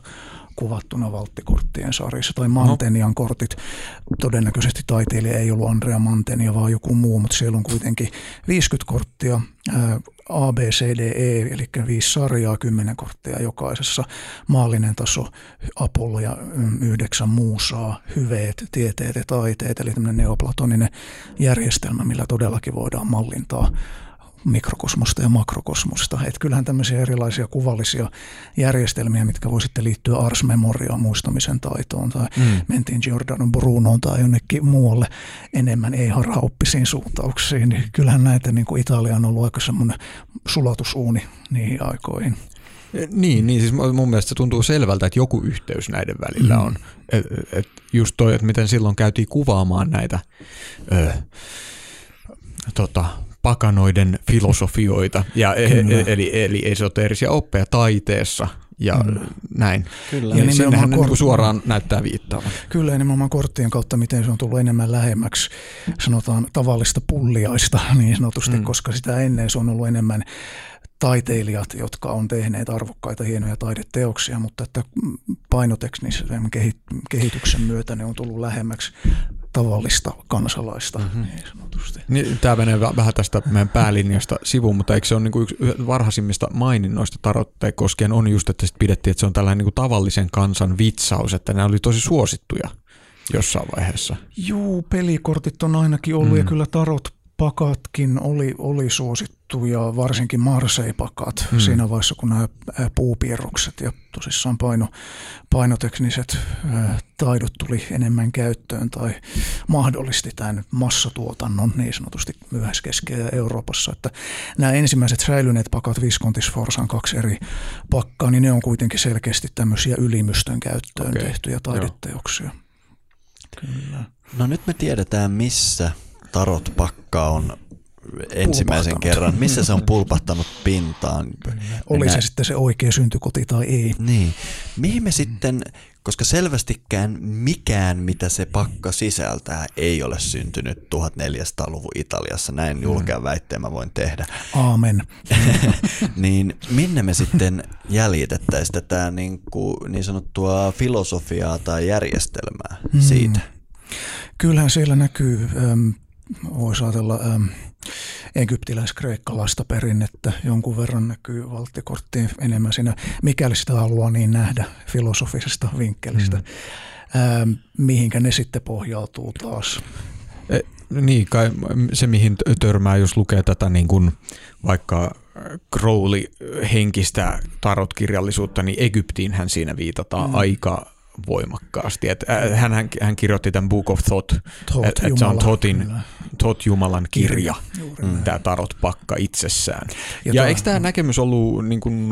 kuvattuna valttikorttien sarjassa. Tai Mantenian kortit, todennäköisesti taiteilija ei ollut Andrea Mantenia, vaan joku muu, mutta siellä on kuitenkin viisikymmentä korttia, A, B, C, D, E, eli viisi sarjaa, kymmenen korttia jokaisessa, maallinen taso, Apollo ja yhdeksän muusaa, hyveet, tieteet ja taiteet, eli tämmöinen neoplatoninen järjestelmä, millä todellakin voidaan mallintaa mikrokosmosta ja makrokosmosta. Et kyllähän tämmöisiä erilaisia kuvallisia järjestelmiä, mitkä voi sitten liittyä Ars Memoriaan, muistamisen taitoon, tai mm. mentiin Giordano Brunoon tai jonnekin muualle enemmän ei-harhaoppisiin suuntauksiin, niin kyllähän näitä niin kuin Italia on ollut aika semmoinen sulatusuuni niihin aikoihin. Niin, niin siis mun mielestä se tuntuu selvältä, että joku yhteys näiden välillä on. Mm. Et, et just toi, että miten silloin käytiin kuvaamaan näitä... Ö, tota, pakanoiden filosofioita, ja e- eli, eli esoteerisia oppeja taiteessa ja mm. näin. Kyllä. Ja sinnehän ne kort... suoraan näyttää viittaavan. Kyllä, ja nimenomaan korttien kautta, miten se on tullut enemmän lähemmäksi, sanotaan tavallista pulliaista niin sanotusti, mm. koska sitä ennen se on ollut enemmän taiteilijat, jotka on tehneet arvokkaita, hienoja taideteoksia, mutta että painoteknisen kehityksen myötä ne on tullut lähemmäksi tavallista kansalaista, mm-hmm. niin sanotusti. Niin, tämä menee vähän tästä meidän päälinjasta sivuun, mutta eikö se ole niin kuin yksi varhaisimmista maininnoista tarotteja koskien on just, että sit pidettiin, että se on tällainen niin kuin tavallisen kansan vitsaus, että nämä oli tosi suosittuja jossain vaiheessa. Juu, pelikortit on ainakin ollut mm. ja kyllä tarot pakatkin oli, oli suosittuja, varsinkin Marseille-pakat mm. siinä vaiheessa, kun nämä puupierrokset ja tosissaan paino, painotekniset ää, taidot tuli enemmän käyttöön tai mahdollisti tämän massatuotannon niin sanotusti myöhäiskeskiajalla Euroopassa. Että nämä ensimmäiset säilyneet pakat, Visconti-Sforzan kaksi eri pakkaa, niin ne on kuitenkin selkeästi tämmöisiä ylimystön käyttöön okay. tehtyjä taideteoksia. Kyllä. No nyt me tiedetään missä tarotpakka on ensimmäisen kerran. Missä se on pulpahtanut pintaan? Oli se sitten se oikea syntykoti tai ei. Niin. Mihin me sitten, koska selvästikään mikään, mitä se pakka sisältää, ei ole syntynyt tuhatneljäsataaluvun Italiassa. Näin julkean väitteen mä voin tehdä. Aamen. Niin minne me sitten jäljitettäisiin tätä niin, kuin, niin sanottua filosofiaa tai järjestelmää hmm. siitä? Kyllähän siellä näkyy... Äm, Voisi ajatella ähm, egyptiläis-kreikkalaista perinnettä, jonkun verran näkyy valttikorttiin enemmän siinä, mikäli sitä haluaa niin nähdä filosofisesta vinkkelistä, mm-hmm. ähm, mihinkä ne sitten pohjautuu taas. E, niin, kai se mihin törmää, jos lukee tätä niin kuin vaikka Crowley-henkistä tarotkirjallisuutta, niin Egyptiinhän siinä viitataan mm. aika voimakkaasti. Et hän, hän, hän kirjoitti tämän Book of Thoth, Thoth että et se on Thotin, Thoth Jumalan kirja, mm. tämä tarotpakka itsessään. Ja, ja eikö tämä näkemys ollut niin kuin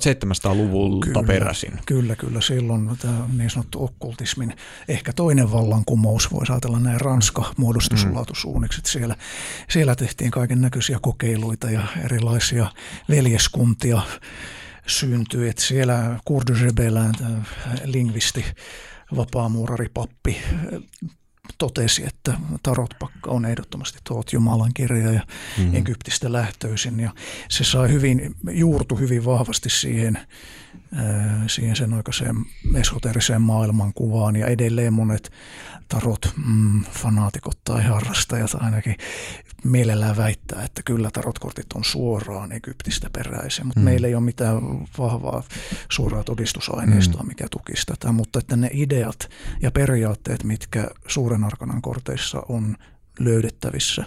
seitsemäntoistasataaluvulta kyllä, peräisin? Kyllä, kyllä. Silloin tämä niin sanottu okkultismin ehkä toinen vallankumous, voisi ajatella näin Ranska muodostussulatusuuniksi. Mm. Siellä, siellä tehtiin kaiken näköisiä kokeiluita ja erilaisia veljeskuntia syntyi, että siellä Kurdurebelään lingvisti, vapaamuurari, pappi totesi, että tarotpakka Ars-memoria-pakka on ehdottomasti Thoth Jumalan kirja ja mm-hmm. Egyptistä lähtöisin, ja se sai hyvin, juurtu hyvin vahvasti siihen, äh, siihen sen aikaiseen esoteriseen maailmankuvaan, ja edelleen monet tarot, mm, fanaatikot tai harrastajat ainakin mielellään väittää, että kyllä tarotkortit on suoraan Egyptistä peräisin, mutta mm-hmm. meillä ei ole mitään vahvaa suoraa todistusaineistoa, mm-hmm. mikä tukisi tätä, mutta että ne ideat ja periaatteet, mitkä suuren arkanan korteissa on löydettävissä,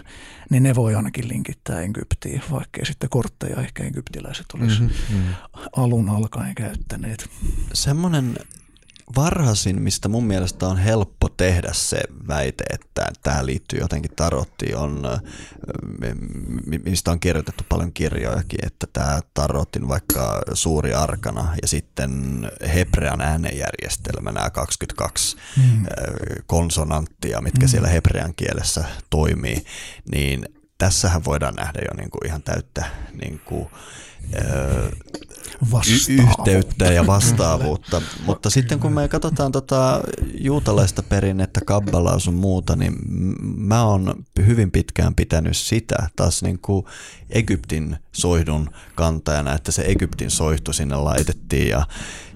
niin ne voi ainakin linkittää Egyptiin, vaikkei sitten kortteja ehkä egyptiläiset olisi mm-hmm. alun alkaen käyttäneet. Semmoinen varhaisin, mistä mun mielestä on helppo tehdä se väite, että tämä liittyy jotenkin tarottiin, on, mistä on kirjoitettu paljon kirjojakin, että tämä tarotin vaikka suuri arkana ja sitten hebrean äänenjärjestelmä, nämä kaksikymmentäkaksi mm. konsonanttia, mitkä mm. siellä hebrean kielessä toimii, niin tässähän voidaan nähdä jo niinku ihan täyttä niinku, öö, y- yhteyttä ja vastaavuutta. Mutta sitten kun me katsotaan tota juutalaista perinnettä, kabbalaa sun muuta, niin mä oon hyvin pitkään pitänyt sitä taas niinku Egyptin soihdun kantajana, että se Egyptin soihtu sinne laitettiin, ja,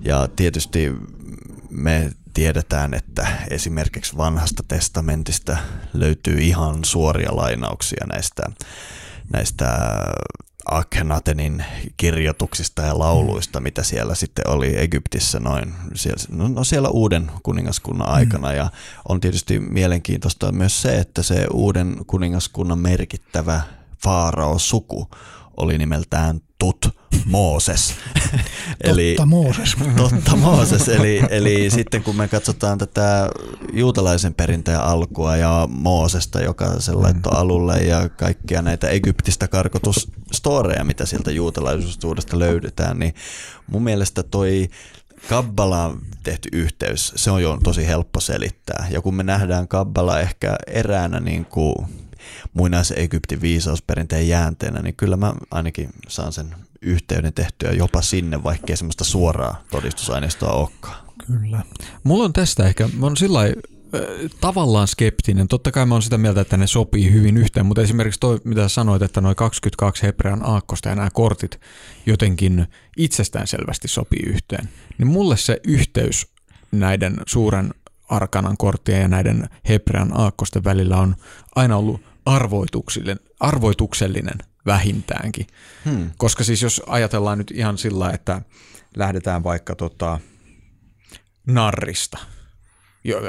ja tietysti me tiedetään, että esimerkiksi vanhasta testamentista löytyy ihan suoria lainauksia näistä, näistä Akhenatenin kirjoituksista ja lauluista, mitä siellä sitten oli Egyptissä noin siellä, no siellä uuden kuningaskunnan aikana. Ja on tietysti mielenkiintoista myös se, että se uuden kuningaskunnan merkittävä faaraosuku oli nimeltään Tut Mooses. eli, totta Mooses. Totta Mooses. Eli, eli sitten kun me katsotaan tätä juutalaisen perinteen alkua ja Moosesta, joka sen laittoi alulle, ja kaikkia näitä Egyptistä karkotusstoreja, mitä sieltä juutalaisuudesta löydetään, niin mun mielestä toi kabbalaan tehty yhteys, se on jo tosi helppo selittää. Ja kun me nähdään kabbala ehkä eräänä niin kuin muinaisen Egyptin viisausperinteen jäänteenä, niin kyllä mä ainakin saan sen yhteyden tehtyä jopa sinne, vaikkei semmoista suoraa todistusaineistoa olekaan. Kyllä. Mulla on tästä ehkä, mä oon sillain äh, tavallaan skeptinen. Totta kai mä oon sitä mieltä, että ne sopii hyvin yhteen, mutta esimerkiksi toi, mitä sanoit, että noin kaksikymmentäkaksi hebrean aakkosta ja nämä kortit jotenkin itsestäänselvästi sopii yhteen, niin mulle se yhteys näiden suuren arkanan korttien ja näiden hebrean aakkosten välillä on aina ollut arvoituksellinen, arvoituksellinen vähintäänkin. Hmm. Koska siis jos ajatellaan nyt ihan sillä, että lähdetään vaikka tota narrista,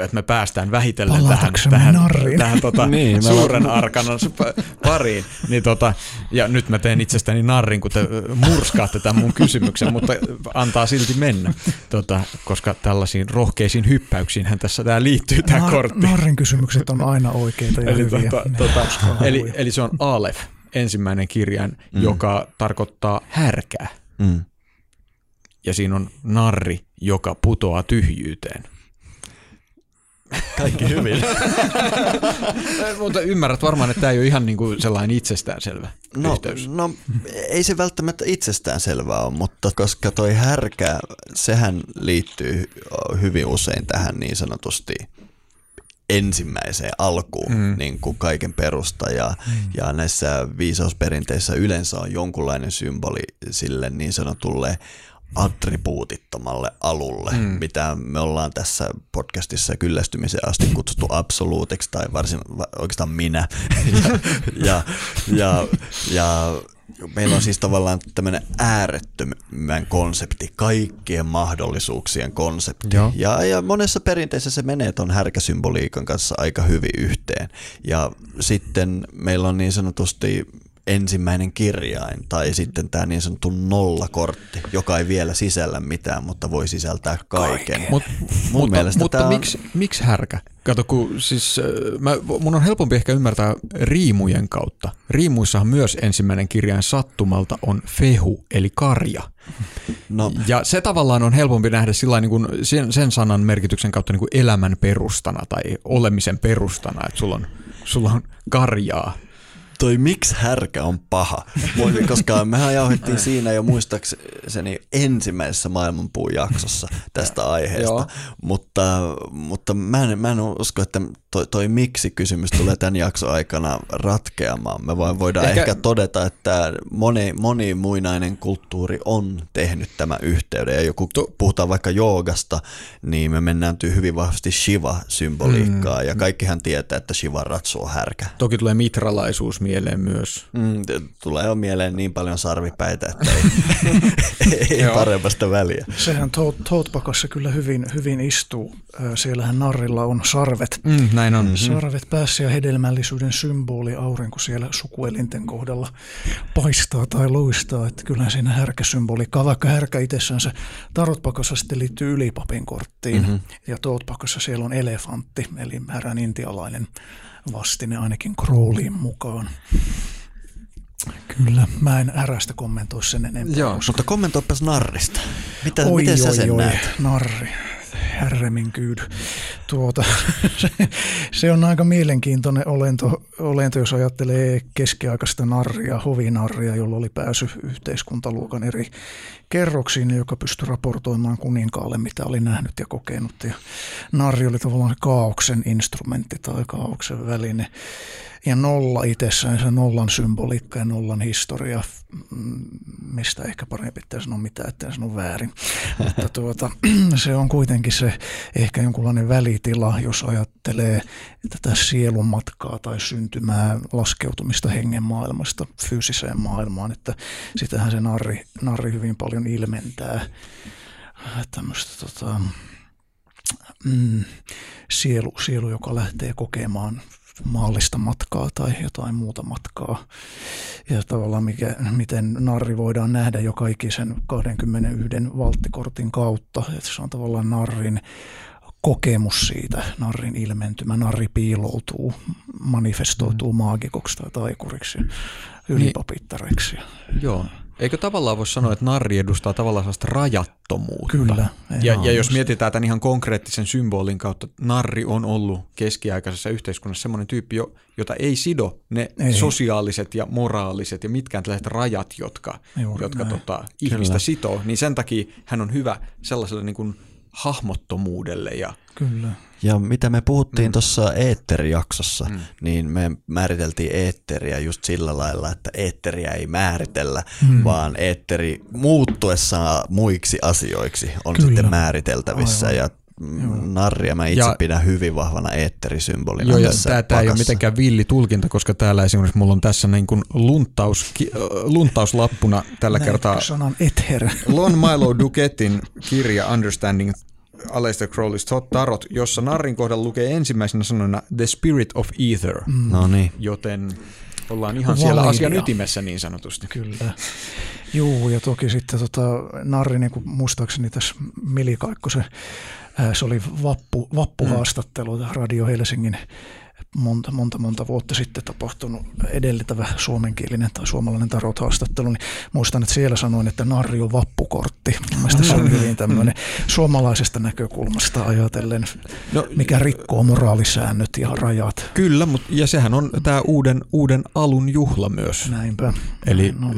että me päästään vähitellen tähän, tähän, tähän tota niin, suuren arkanan pariin. Niin tota, ja nyt mä teen itsestäni narrin, kun te murskaatte tämän mun kysymyksen, mutta antaa silti mennä, tota, koska tällaisiin rohkeisiin hyppäyksiinhän tässä tämä liittyy, tämä Nar- kortti. Narrin kysymykset on aina oikeita ja eli hyviä. Tota, tota, eli, eli se on Alef, ensimmäinen kirjain, mm. joka tarkoittaa härkää. Mm. Ja siinä on narri, joka putoaa tyhjyyteen. Kaikki hyvin. Mutta ymmärrät varmaan, että tämä ei ole ihan niin kuin sellainen itsestäänselvä no, yhteys. No ei se välttämättä itsestäänselvää ole, mutta koska toi härkä, sehän liittyy hyvin usein tähän niin sanotusti ensimmäiseen alkuun mm. niin kuin kaiken perusta, ja, mm. ja näissä viisausperinteissä yleensä on jonkunlainen symboli sille niin sanotulle attribuutittomalle alulle, mm. mitä me ollaan tässä podcastissa kyllästymiseen asti kutsuttu absoluutiksi, tai varsin, oikeastaan minä. ja, ja, ja, ja meillä on siis tavallaan tämmöinen äärettömän konsepti, kaikkien mahdollisuuksien konsepti. Ja, ja monessa perinteessä se menee tuon härkäsymboliikan kanssa aika hyvin yhteen. Ja sitten meillä on niin sanotusti ensimmäinen kirjain, tai sitten tämä niin sanottu nollakortti, joka ei vielä sisällä mitään, mutta voi sisältää kaiken. Kaiken. Mut, mun mutta mutta on miksi, miksi härkä? Kato, kun siis mä, mun on helpompi ehkä ymmärtää riimujen kautta. Riimuissahan myös ensimmäinen kirjain sattumalta on fehu, eli karja. No. Ja se tavallaan on helpompi nähdä sillain, niin kuin sen, sen sanan merkityksen kautta niin kuin elämän perustana tai olemisen perustana, että sulla on, sulla on karjaa. Toi miksi härkä on paha, koska mehän jauhettiin siinä jo muistaakseni ensimmäisessä Maailmanpuun jaksossa tästä aiheesta, mutta, mutta mä, en, mä en usko, että toi, toi miksi-kysymys tulee tämän jakson aikana ratkeamaan. Me vain voidaan ehkä, ehkä todeta, että moni, moni muinainen kulttuuri on tehnyt tämän yhteyden. Ja joku, to... puhutaan vaikka joogasta, niin me mennään hyvin vahvasti Shiva-symboliikkaa. Mm. Ja kaikkihan tietää, että Shivan ratsu on härkä. Toki tulee mitralaisuus mieleen myös. Mm, tulee jo mieleen niin paljon sarvipäitä, että ei, ei paremmasta väliä. Sehän Thoth-pakassa kyllä hyvin, hyvin istuu. Siellähän narrilla on sarvet. Mm, näin on. Sarvet päässä ja hedelmällisyyden symboli aurinko siellä sukuelinten kohdalla paistaa tai loistaa. Että kyllähän siinä härkäsymboliikkaa, vaikka härkä itsessään se tarotpakassa sitten liittyy ylipapin korttiin. Mm-hmm. Ja Thoth-pakassa siellä on elefantti, eli härän intialainen vastine ainakin Crowleyin mukaan. Kyllä, mä en ärästä kommentoi sen enempää. Joo, koska... mutta kommentoipas narrista. Mitä, oi, miten oi, sä sen oi, näet? Narri. Härremin kyydy. Tuota, se, se on aika mielenkiintoinen olento, olento, jos ajattelee keskiaikaista narria, hovinarria, jolla oli pääsy yhteiskuntaluokan eri kerroksiin, joka pystyi raportoimaan kuninkaalle, mitä oli nähnyt ja kokenut. Ja narri oli tavallaan kaaoksen instrumentti tai kaaoksen väline. Ja nolla itsessään, se nollan symboliikka ja nollan historia, mistä ehkä parempi pitää sanoa mitään, ettei sanoa väärin. Mutta tuota, se on kuitenkin se ehkä jonkunlainen välitila, jos ajattelee tätä sielunmatkaa tai syntymää, laskeutumista hengen maailmasta fyysiseen maailmaan, että sitähän se narri, narri hyvin paljon ilmentää tämmöistä... Tota, mm, sielu, sielu, joka lähtee kokemaan... maallista matkaa tai jotain muuta matkaa. Ja tavallaan mikä, miten narri voidaan nähdä jo kaikki sen kaksikymmentäyksi valttikortin kautta. Että se on tavallaan narrin kokemus siitä, narrin ilmentymä. Narri piiloutuu, manifestoituu maagikoksi tai taikuriksi, ylipapittareksi. Niin, joo. Eikö tavallaan voi sanoa, että narri edustaa tavallaan sellaista rajattomuutta? Kyllä. Ja, ja jos mietitään tämän ihan konkreettisen symbolin kautta, narri on ollut keskiaikaisessa yhteiskunnassa semmoinen tyyppi, jota ei sido ne ei. sosiaaliset ja moraaliset ja mitkään tällaiset rajat, jotka, jotka tota, ihmistä sitoo. Niin sen takia hän on hyvä sellaiselle niin kuin hahmottomuudelle ja... Kyllä. Ja mitä me puhuttiin mm. tuossa eetterijaksossa, mm. niin me määriteltiin eetteriä just sillä lailla, että eetteriä ei määritellä, mm. vaan eetteri muuttuessaan muiksi asioiksi on Kyllä. sitten määriteltävissä. Aivan. Ja narria mä itse ja, pidän hyvin vahvana eetterisymbolina. Joo, ja tämä ei ole mitenkään villi tulkinta, koska täällä esimerkiksi mulla on tässä niin kuin luntaus, luntauslappuna tällä Näin, kertaa sanan ether. Lon Milo Duquettin kirja Understanding Aleister Crowley's Thoth Tarot, jossa narrin kohdalla lukee ensimmäisenä sanona The Spirit of Ether, mm. no niin. joten ollaan ihan Validia. siellä asian ytimessä niin sanotusti. Kyllä. Joo, ja toki sitten tota, narri, niin kuin muistaakseni tässä Mili Kaikkosen, se oli vappu, vappuhaastattelu, mm. Radio Helsingin monta, monta, monta vuotta sitten tapahtunut edellitävä suomenkielinen tai suomalainen tarothaastattelu, niin muistan, että siellä sanoin, että narri on vappukortti. Mielestäni se on hyvin tämmöinen suomalaisesta näkökulmasta ajatellen, no, mikä rikkoo moraalisäännöt ja rajat. Kyllä, mut, ja sehän on tämä uuden, uuden alun juhla myös. Näinpä. Eli... No.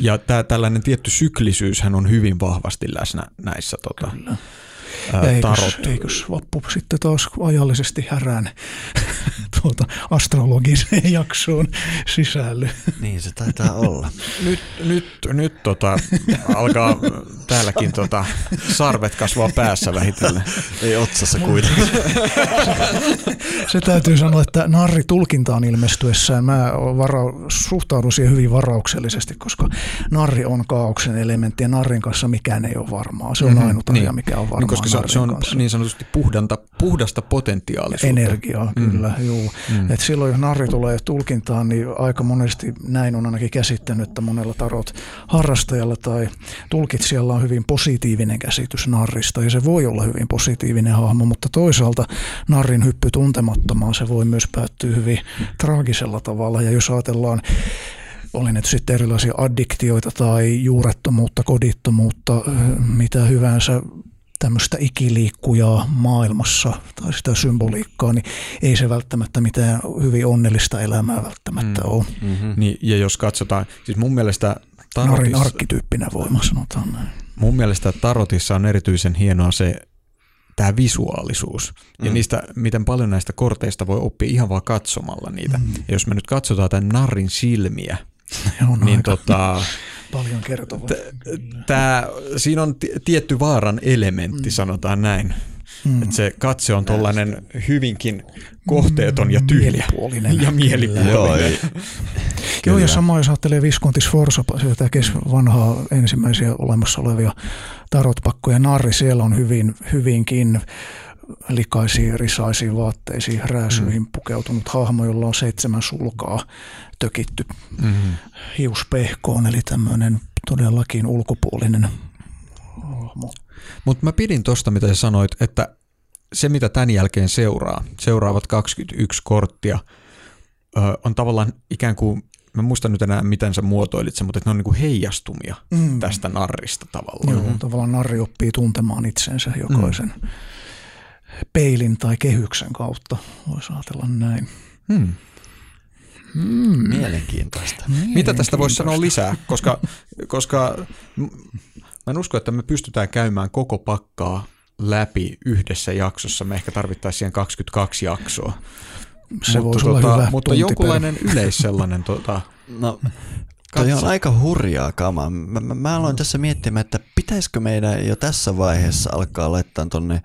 Ja tää, tällainen tietty syklisyyshän on hyvin vahvasti läsnä näissä tota, ää, eikös, tarot. Eikös vappu sitten taas ajallisesti härään tuota, astrologiseen jaksoon sisälly? Niin se taitaa olla. Nyt, nyt, nyt tota, alkaa täälläkin tota, sarvet kasvaa päässä vähitellen. Ei otsassa kuitenkaan. Se, se täytyy sanoa, että narri tulkintaan ilmestyessään mä varo, suhtaudun siihen hyvin varauksellisesti, koska narri on kaaoksen elementti ja narrin kanssa mikään ei ole varmaa. Se on mm-hmm. ainut asia, niin. mikä on varmaa niin, koska se, se on kanssa. Niin sanotusti puhdanta, puhdasta potentiaalisuutta. Energiaa, kyllä. Mm-hmm. Juu. Mm-hmm. Et silloin, jos narri tulee tulkintaan, niin aika monesti näin on ainakin käsittänyt, että monella tarot harrastajalla tai tulkitsijalla on hyvin positiivinen käsitys narrista ja se voi olla hyvin positiivinen hahmo, mutta toisaalta narrin hyppy tuntemattomaan se voi myös päättyä hyvin traagisella tavalla ja jos ajatellaan oli nyt sitten erilaisia addiktioita tai juurettomuutta, kodittomuutta, mitä hyvänsä tämmöistä ikiliikkujaa maailmassa tai sitä symboliikkaa, niin ei se välttämättä mitään hyvin onnellista elämää välttämättä mm. ole. Mm-hmm. Niin, ja jos katsotaan, siis mun mielestä tarotissa, narrin arkkityyppinä voima sanotaan näin. Mun mielestä tarotissa on erityisen hienoa se tämä visuaalisuus ja mm. niistä, miten paljon näistä korteista voi oppia ihan vaan katsomalla niitä. Mm. Ja jos me nyt katsotaan tämän narrin silmiä, niin tota, paljon kertovaa. T- tää, siinä on t- tietty vaaran elementti, mm. sanotaan näin. Mm. Että se katse on tuollainen hyvinkin kohteeton ja tyhjä ja mielipuolinen. Joo, Joo ja sama jos ajattelee Visconti-Sforza, sieltä vanhaa ensimmäisiä olemassa olevia tarotpakkoja, narri siellä on hyvin, hyvinkin likaisiin, risaisiin vaatteisiin, rääsyihin pukeutunut hahmo, jolla on seitsemän sulkaa tökitty mm-hmm. hiuspehkoon, eli tämmöinen todellakin ulkopuolinen hahmo. Mutta mä pidin tuosta, mitä sä sanoit, että se mitä tämän jälkeen seuraa, seuraavat kaksikymmentäyksi korttia, on tavallaan ikään kuin, mä muistan nyt enää miten sä muotoilit sen, mutta ne on niin kuin heijastumia mm. tästä narrista tavallaan. Joo, mm-hmm. tavallaan narri oppii tuntemaan itsensä jokaisen mm. peilin tai kehyksen kautta, voisi ajatella näin. Hmm. Hmm. Mielenkiintoista. Mielenkiintoista. Mitä tästä voisi sanoa lisää, koska, koska mä en usko, että me pystytään käymään koko pakkaa läpi yhdessä jaksossa. Me ehkä tarvittaisiin siihen kaksikymmentäkaksi jaksoa. Se mutta voisi tuota, olla hyvä mutta jonkunlainen yleis sellainen. Tuota, no, toi on aika hurjaa kamaa. Mä, mä, mä aloin tässä miettimään, että pitäisikö meidän jo tässä vaiheessa alkaa laittaa tuonne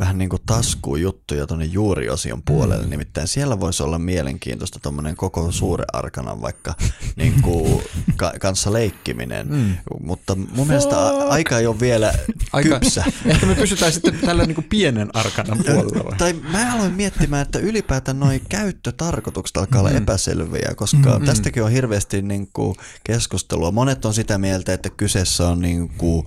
vähän niin kuin taskujuttuja tuonne juuriosion puolelle, nimittäin siellä voisi olla mielenkiintoista tuommoinen koko suuren arkanan vaikka niin kuin ka- kanssa leikkiminen, mm. mutta mun Fuck. mielestä a- aika ei ole vielä aika. kypsä. Ehkä me pysytään sitten tällä niin kuin pienen arkanan puolella. Tai mä aloin miettimään, että ylipäätään noi käyttötarkoitukset alkaa olla mm. epäselviä, koska mm-hmm. tästäkin on hirveästi niin kuin keskustelua. Monet on sitä mieltä, että kyseessä on niin kuin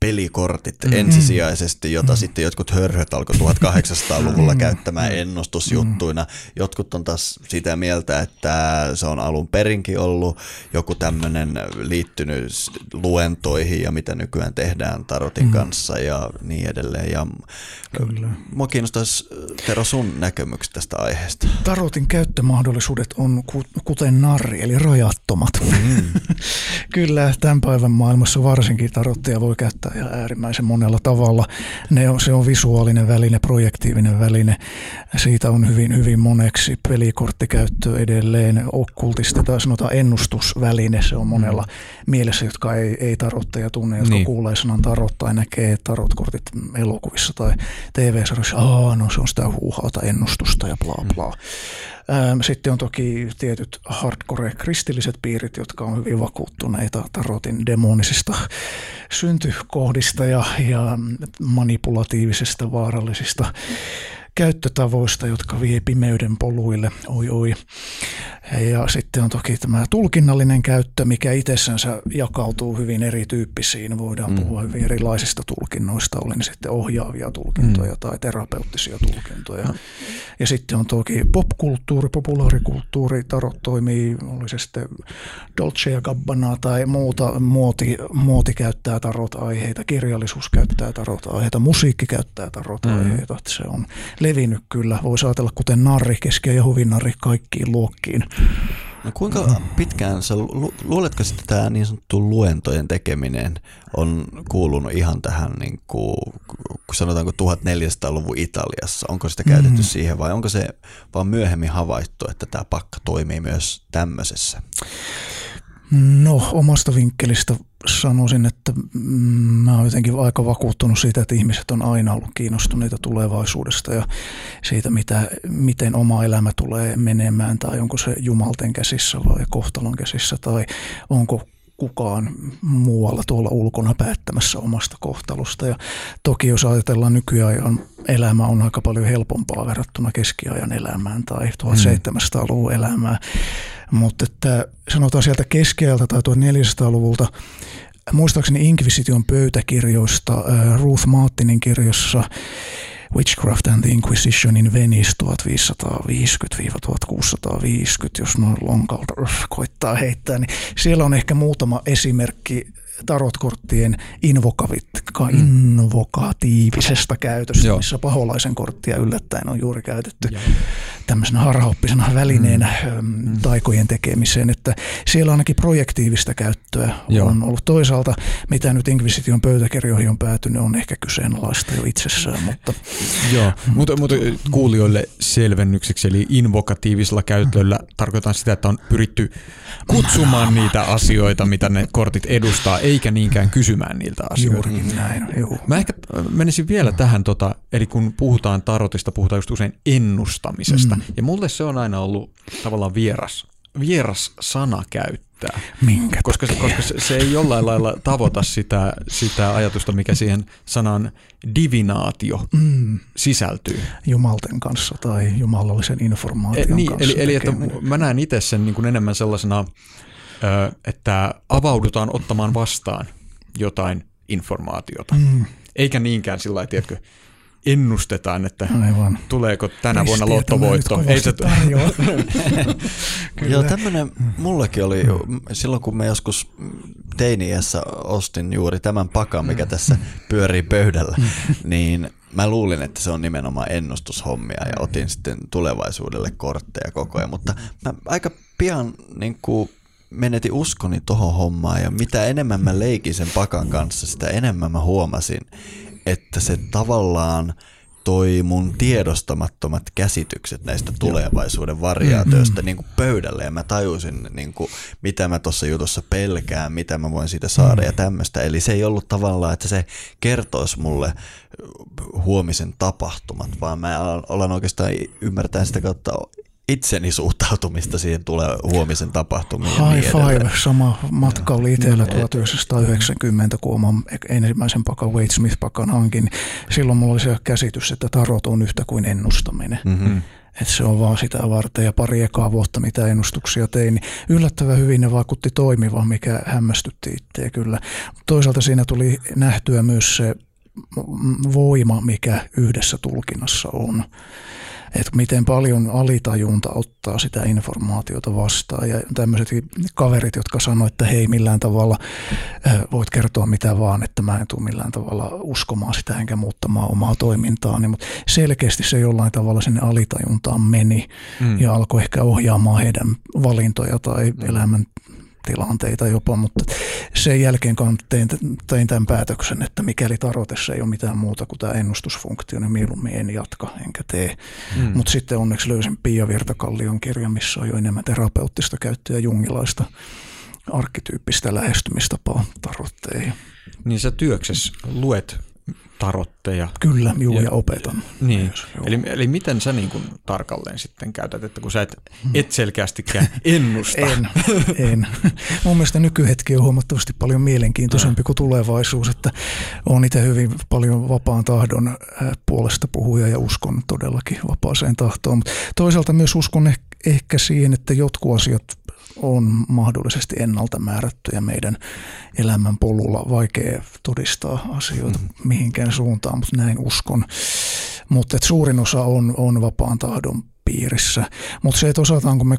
pelikortit mm-hmm. ensisijaisesti, jota mm-hmm. sitten jotkut hörhöt alkoi tuhatkahdeksansataaluvulla mm-hmm. käyttämään ennustusjuttuina. Mm-hmm. Jotkut on taas sitä mieltä, että se on alun perinkin ollut joku tämmöinen liittynyt luentoihin ja mitä nykyään tehdään tarotin mm-hmm. kanssa ja niin edelleen. Ja kyllä. Mua kiinnostaisi, Tero, sun näkemykset tästä aiheesta. Tarotin käyttömahdollisuudet on kuten narri, eli rajattomat. Mm. Kyllä, tämän päivän maailmassa varsinkin tarottia voi käyttää ja äärimmäisen monella tavalla. Ne on, se on visuaalinen väline, projektiivinen väline. Siitä on hyvin, hyvin moneksi pelikorttikäyttöä edelleen. Okkultista tai sanotaan ennustusväline. Se on monella mielessä, jotka ei, ei tarotteja tunne, jotka niin. kuulee sanan tarot tai näkee tarotkortit elokuvissa tai T V-sarjassa. Aa, no se on sitä huuhaata ennustusta ja bla bla. Sitten on toki tietyt hardcore-kristilliset piirit, jotka on hyvin vakuuttuneita tarotin demonisista syntykohdista ja, ja manipulatiivisista, vaarallisista käyttötavoista, jotka vie pimeyden poluille, oi oi. Ja sitten on toki tämä tulkinnallinen käyttö, mikä itsessänsä jakautuu hyvin erityyppisiin. Voidaan mm. puhua hyvin erilaisista tulkinnoista, oli ne sitten ohjaavia tulkintoja mm. tai terapeuttisia tulkintoja. Mm. Ja sitten on toki popkulttuuri, populaarikulttuuri, tarot toimii, oli se sitten Dolce ja Gabbana tai muuta. Muoti, muoti käyttää tarot-aiheita, kirjallisuus käyttää tarot-aiheita, musiikki käyttää tarot-aiheita. Mm. Se on levinnyt kyllä. Voisi ajatella kuten narri, keski- ja huvinnarri kaikkiin luokkiin. No kuinka pitkään, sä lu- luuletko, että tämä niin sanottu luentojen tekeminen on kuulunut ihan tähän, niin kuin, sanotaanko tuhatneljäsataaluvun Italiassa? Onko sitä käytetty mm-hmm. siihen vai onko se vaan myöhemmin havaittu, että tämä pakka toimii myös tämmöisessä? No omasta vinkkelistä sanoisin, että mä oon jotenkin aika vakuuttunut siitä, että ihmiset on aina ollut kiinnostuneita tulevaisuudesta ja siitä, mitä, miten oma elämä tulee menemään tai onko se jumalten käsissä vai kohtalon käsissä tai onko kukaan muualla tuolla ulkona päättämässä omasta kohtalosta. Ja toki jos ajatellaan nykyajan elämä on aika paljon helpompaa verrattuna keskiajan elämään tai tuhatseitsemänsataaluvun elämään. Mutta että sanotaan sieltä keskiajalta tai tuhatneljäsataaluvulta, muistaakseni Inquisition pöytäkirjoista, Ruth Martinin kirjassa Witchcraft and the Inquisition in Venice tuhatviisisataaviisikymmentä–tuhatkuusisataaviisikymmentä, jos noin lonkalta koittaa heittää, niin siellä on ehkä muutama esimerkki tarotkorttien invoka- invokatiivisesta käytöstä, Joo. missä paholaisen korttia yllättäen on juuri käytetty Joo. tämmöisenä harhaoppisena välineenä mm. taikojen tekemiseen, että siellä ainakin projektiivista käyttöä Joo. on ollut. Toisaalta mitä nyt Inquisition pöytäkirjoihin on päätynyt, on ehkä kyseenalaista jo itsessään. Mutta Joo, mutta, mutta kuulijoille selvennykseksi, eli invokatiivisella käytöllä mm. tarkoitan sitä, että on pyritty kutsumaan niitä asioita, mitä ne kortit edustaa, eikä niinkään kysymään niiltä asioita. Juuri näin, juu. Mä ehkä menisin vielä tähän, tota, eli kun puhutaan tarotista, puhutaan just usein ennustamisesta. Mm. Ja mulle se on aina ollut tavallaan vieras, vieras sana käyttää. Minkä koska, koska se, se ei jollain lailla tavoita sitä, sitä ajatusta, mikä siihen sanan divinaatio mm. sisältyy. Jumalten kanssa tai jumalallisen informaation e, niin, kanssa. Eli, eli että mä näen itse sen niin kuin enemmän sellaisena, että avaudutaan ottamaan vastaan jotain informaatiota. Mm. Eikä niinkään sillä lailla, tiedätkö, ennustetaan, että Aivan. tuleeko tänä Pisteet vuonna lottovoitto. Ei se Joo, tämmöinen mullakin oli silloin, kun mä joskus teiniässä ostin juuri tämän pakan, mikä tässä pyörii pöydällä, niin mä luulin, että se on nimenomaan ennustushommia ja otin sitten tulevaisuudelle kortteja koko ajan, mutta mä aika pian niin kuin menetin uskoni tohon hommaan ja mitä enemmän mä leikin sen pakan kanssa, sitä enemmän mä huomasin, että se tavallaan toi mun tiedostamattomat käsitykset näistä tulevaisuuden variaatioista niin kuin pöydälle ja mä tajusin, niin kuin, mitä mä tuossa jutussa pelkään, mitä mä voin siitä saada ja tämmöistä. Eli se ei ollut tavallaan, että se kertoisi mulle huomisen tapahtumat, vaan mä alan oikeastaan ymmärtää sitä kautta itseni suhtautumista siihen tulee huomisen tapahtumiin. High five, sama matka oli itsellä tuhatyhdeksänsataayhdeksänkymmentä, kun oman ensimmäisen pakan, Wade Smith-pakan hankin. Silloin mulla oli se käsitys, että tarot on yhtä kuin ennustaminen. Mm-hmm. Että se on vaan sitä varten ja pari ekaa vuotta, mitä ennustuksia tein, niin yllättävän hyvin ne vaikutti toimivan, mikä hämmästytti itseä kyllä. Toisaalta siinä tuli nähtyä myös se voima, mikä yhdessä tulkinnassa on. Että miten paljon alitajunta ottaa sitä informaatiota vastaan. Ja tämmöiset kaverit, jotka sanoo, että hei, millään tavalla voit kertoa mitä vaan, että mä en tule millään tavalla uskomaan sitä enkä muuttamaan omaa toimintaani. Mutta selkeästi se jollain tavalla sinne alitajuntaan meni mm. ja alkoi ehkä ohjaamaan heidän valintoja tai mm. elämän tilanteita jopa, mutta sen jälkeen tein, tein tämän päätöksen, että mikäli tarotessa ei ole mitään muuta kuin tämä ennustusfunktio, niin mieluummin en jatka enkä tee. Mm. Mutta sitten onneksi löysin Pia Virtakallion kirjan, missä on jo enemmän terapeuttista käyttöä, jungilaista arkkityyppistä lähestymistapaa tarotteihin. Niin sä työksessä luet tarotteja. Kyllä, juu, ja, ja opetan. Niin. Yes, eli, eli miten sä niin kun tarkalleen sitten käytät, että kun sä et, et selkeästikään ennusta? en, en. Mun mielestä nykyhetki on huomattavasti paljon mielenkiintoisempi kuin tulevaisuus, että on itse hyvin paljon vapaan tahdon puolesta puhuja ja uskon todellakin vapaaseen tahtoon, mutta toisaalta myös uskon ehkä siihen, että jotkut asiat on mahdollisesti ennalta määrättyjä meidän elämän polulla. Vaikea todistaa asioita mihinkään suuntaan, mutta näin uskon. Mutta suurin osa on, on vapaan tahdon piirissä. Mutta se, että osataanko me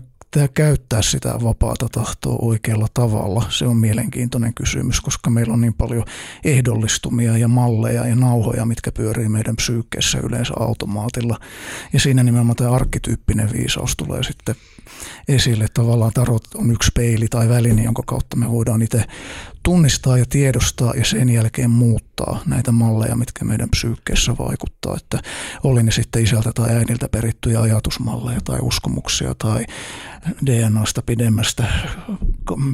käyttää sitä vapaata tahtoa oikealla tavalla, se on mielenkiintoinen kysymys, koska meillä on niin paljon ehdollistumia ja malleja ja nauhoja, mitkä pyörii meidän psyykkeessä yleensä automaatilla. Ja siinä nimenomaan tämä arkkityyppinen viisaus tulee sitten esille. Tavallaan tarot on yksi peili tai väline, jonka kautta me voidaan itse tunnistaa ja tiedostaa ja sen jälkeen muuttaa näitä malleja, mitkä meidän psyykkeessä vaikuttaa. Että oli ne sitten isältä tai äidiltä perittyjä ajatusmalleja tai uskomuksia tai D N A:sta pidemmästä,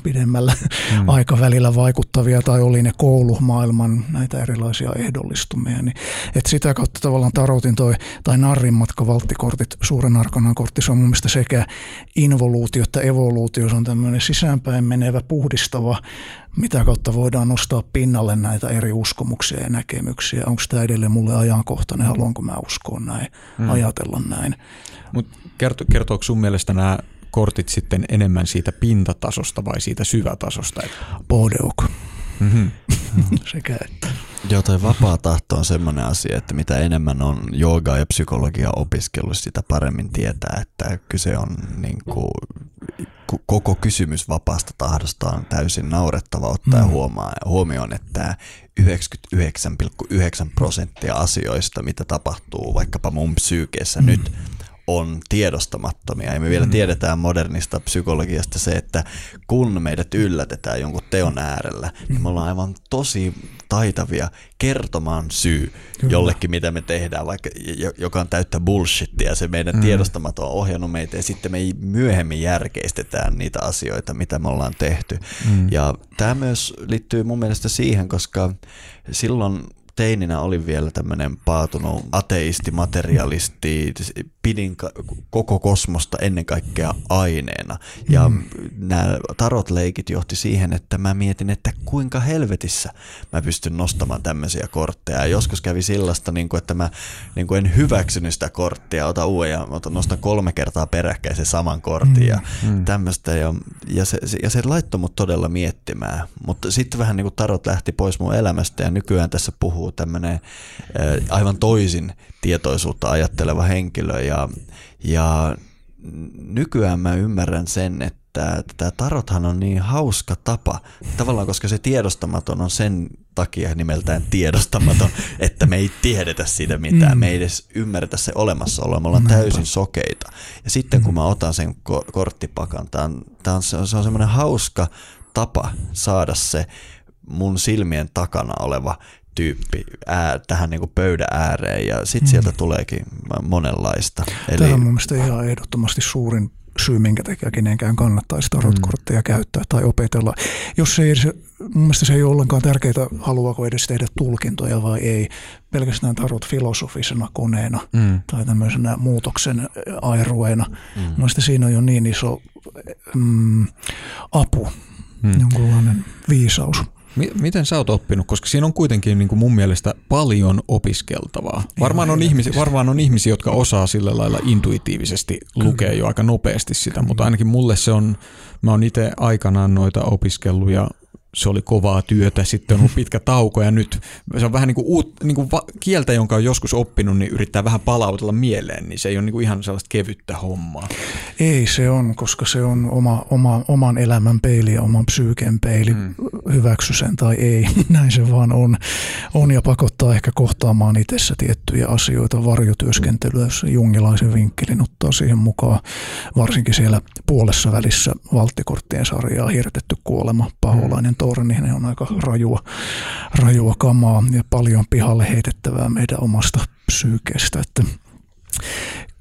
pidemmällä mm. aikavälillä vaikuttavia tai oli ne koulumaailman näitä erilaisia ehdollistumia. Niin, että sitä kautta tavallaan tarotin toi, tai narrin matka valttikortit, suuren arkanan kortti, se on mun mielestä sekä involuutio että evoluutio, se on tämmöinen sisäänpäin menevä puhdistava, mitä kautta voidaan nostaa pinnalle näitä eri uskomuksia ja näkemyksiä. Onko tämä edelleen mulle ajankohtainen, haluanko mä uskoa näin, mm. ajatella näin. Mut kerto, kertooko sun mielestä nämä kortit sitten enemmän siitä pintatasosta vai siitä syvätasosta? Bodeuk. Mm-hmm. Sekä että. Joo, toi vapaa tahto on semmoinen asia, että mitä enemmän on joogaa ja psykologia opiskellut, sitä paremmin tietää, että kyse on niin kuin koko kysymys vapaasta tahdosta on täysin naurettava ottaa mm. huomioon, että yhdeksänkymmentäyhdeksän pilkku yhdeksän prosenttia asioista, mitä tapahtuu vaikkapa mun psyykeessä mm. nyt, on tiedostamattomia. Ja me vielä mm. tiedetään modernista psykologiasta se, että kun meidät yllätetään jonkun teon äärellä, mm. niin me ollaan aivan tosi taitavia kertomaan syy Kyllä. jollekin, mitä me tehdään, vaikka joka on täyttä bullshittia. Se meidän mm. tiedostamaton on ohjannut meitä, ja sitten me myöhemmin järkeistetään niitä asioita, mitä me ollaan tehty. Mm. Ja tämä myös liittyy mun mielestä siihen, koska silloin teininä oli vielä tämmöinen paatunut ateisti, materialisti, pidin koko kosmosta ennen kaikkea aineena. Ja mm. nämä tarotleikit johti siihen, että mä mietin, että kuinka helvetissä mä pystyn nostamaan tämmöisiä kortteja. Ja joskus kävi sellaista, että mä en hyväksynyt sitä korttia, otan uuden ja nostan kolme kertaa peräkkäin se saman kortin ja tämmöistä. Ja se, ja se laittoi mut todella miettimään. Mutta sitten vähän niin kuin tarot lähti pois mun elämästä ja nykyään tässä puhuu tämmöinen aivan toisin tietoisuutta ajatteleva henkilö ja, ja nykyään mä ymmärrän sen, että tämä tarothan on niin hauska tapa tavallaan, koska se tiedostamaton on sen takia nimeltään tiedostamaton, että me ei tiedetä siitä mitään, me ei edes ymmärretä se olemassaoloa, me ollaan täysin sokeita ja sitten kun mä otan sen korttipakan, tää on, tää on, se on semmoinen hauska tapa saada se mun silmien takana oleva tyyppi ää, tähän niin kuin pöydän ääreen ja sitten mm. sieltä tuleekin monenlaista. Eli tämä on mun mielestä ihan ehdottomasti suurin syy, minkä takia kenenkään kannattaisi tarotkortteja mm. käyttää tai opetella. Jos ei, se, mun mielestä se ei ole ollenkaan tärkeää, haluaako edes tehdä tulkintoja vai ei. Pelkästään tarot filosofisena koneena mm. tai tämmöisenä muutoksen airueena. Mm. Mun mielestä siinä on jo niin iso mm, apu, mm. jonkunlainen viisaus. Miten sä oot oppinut? Koska siinä on kuitenkin niin kuin mun mielestä paljon opiskeltavaa. Varmaan on, ihmisiä, varmaan on ihmisiä, jotka osaa sillä lailla intuitiivisesti lukea jo aika nopeasti sitä, mutta ainakin mulle se on, mä oon itse aikanaan noita opiskellut ja se oli kovaa työtä, sitten on ollut pitkä tauko ja nyt se on vähän niin kuin uut, niin kuin kieltä, jonka on joskus oppinut, niin yrittää vähän palautella mieleen, niin se ei ole niin kuin ihan sellaista kevyttä hommaa. Ei se on, koska se on oma, oma, oman elämän peili ja oman psyyken peili, hmm. hyväksy sen tai ei, näin se vaan on, on ja pakottaa ehkä kohtaamaan itsessä tiettyjä asioita, varjotyöskentelyä, jos jungilaisen vinkkelin ottaa siihen mukaan, varsinkin siellä puolessa välissä valttikorttien sarjaa hirtetty kuolema, paholainen torni, ne on aika rajua, rajua kamaa ja paljon pihalle heitettävää meidän omasta psyykestä. Että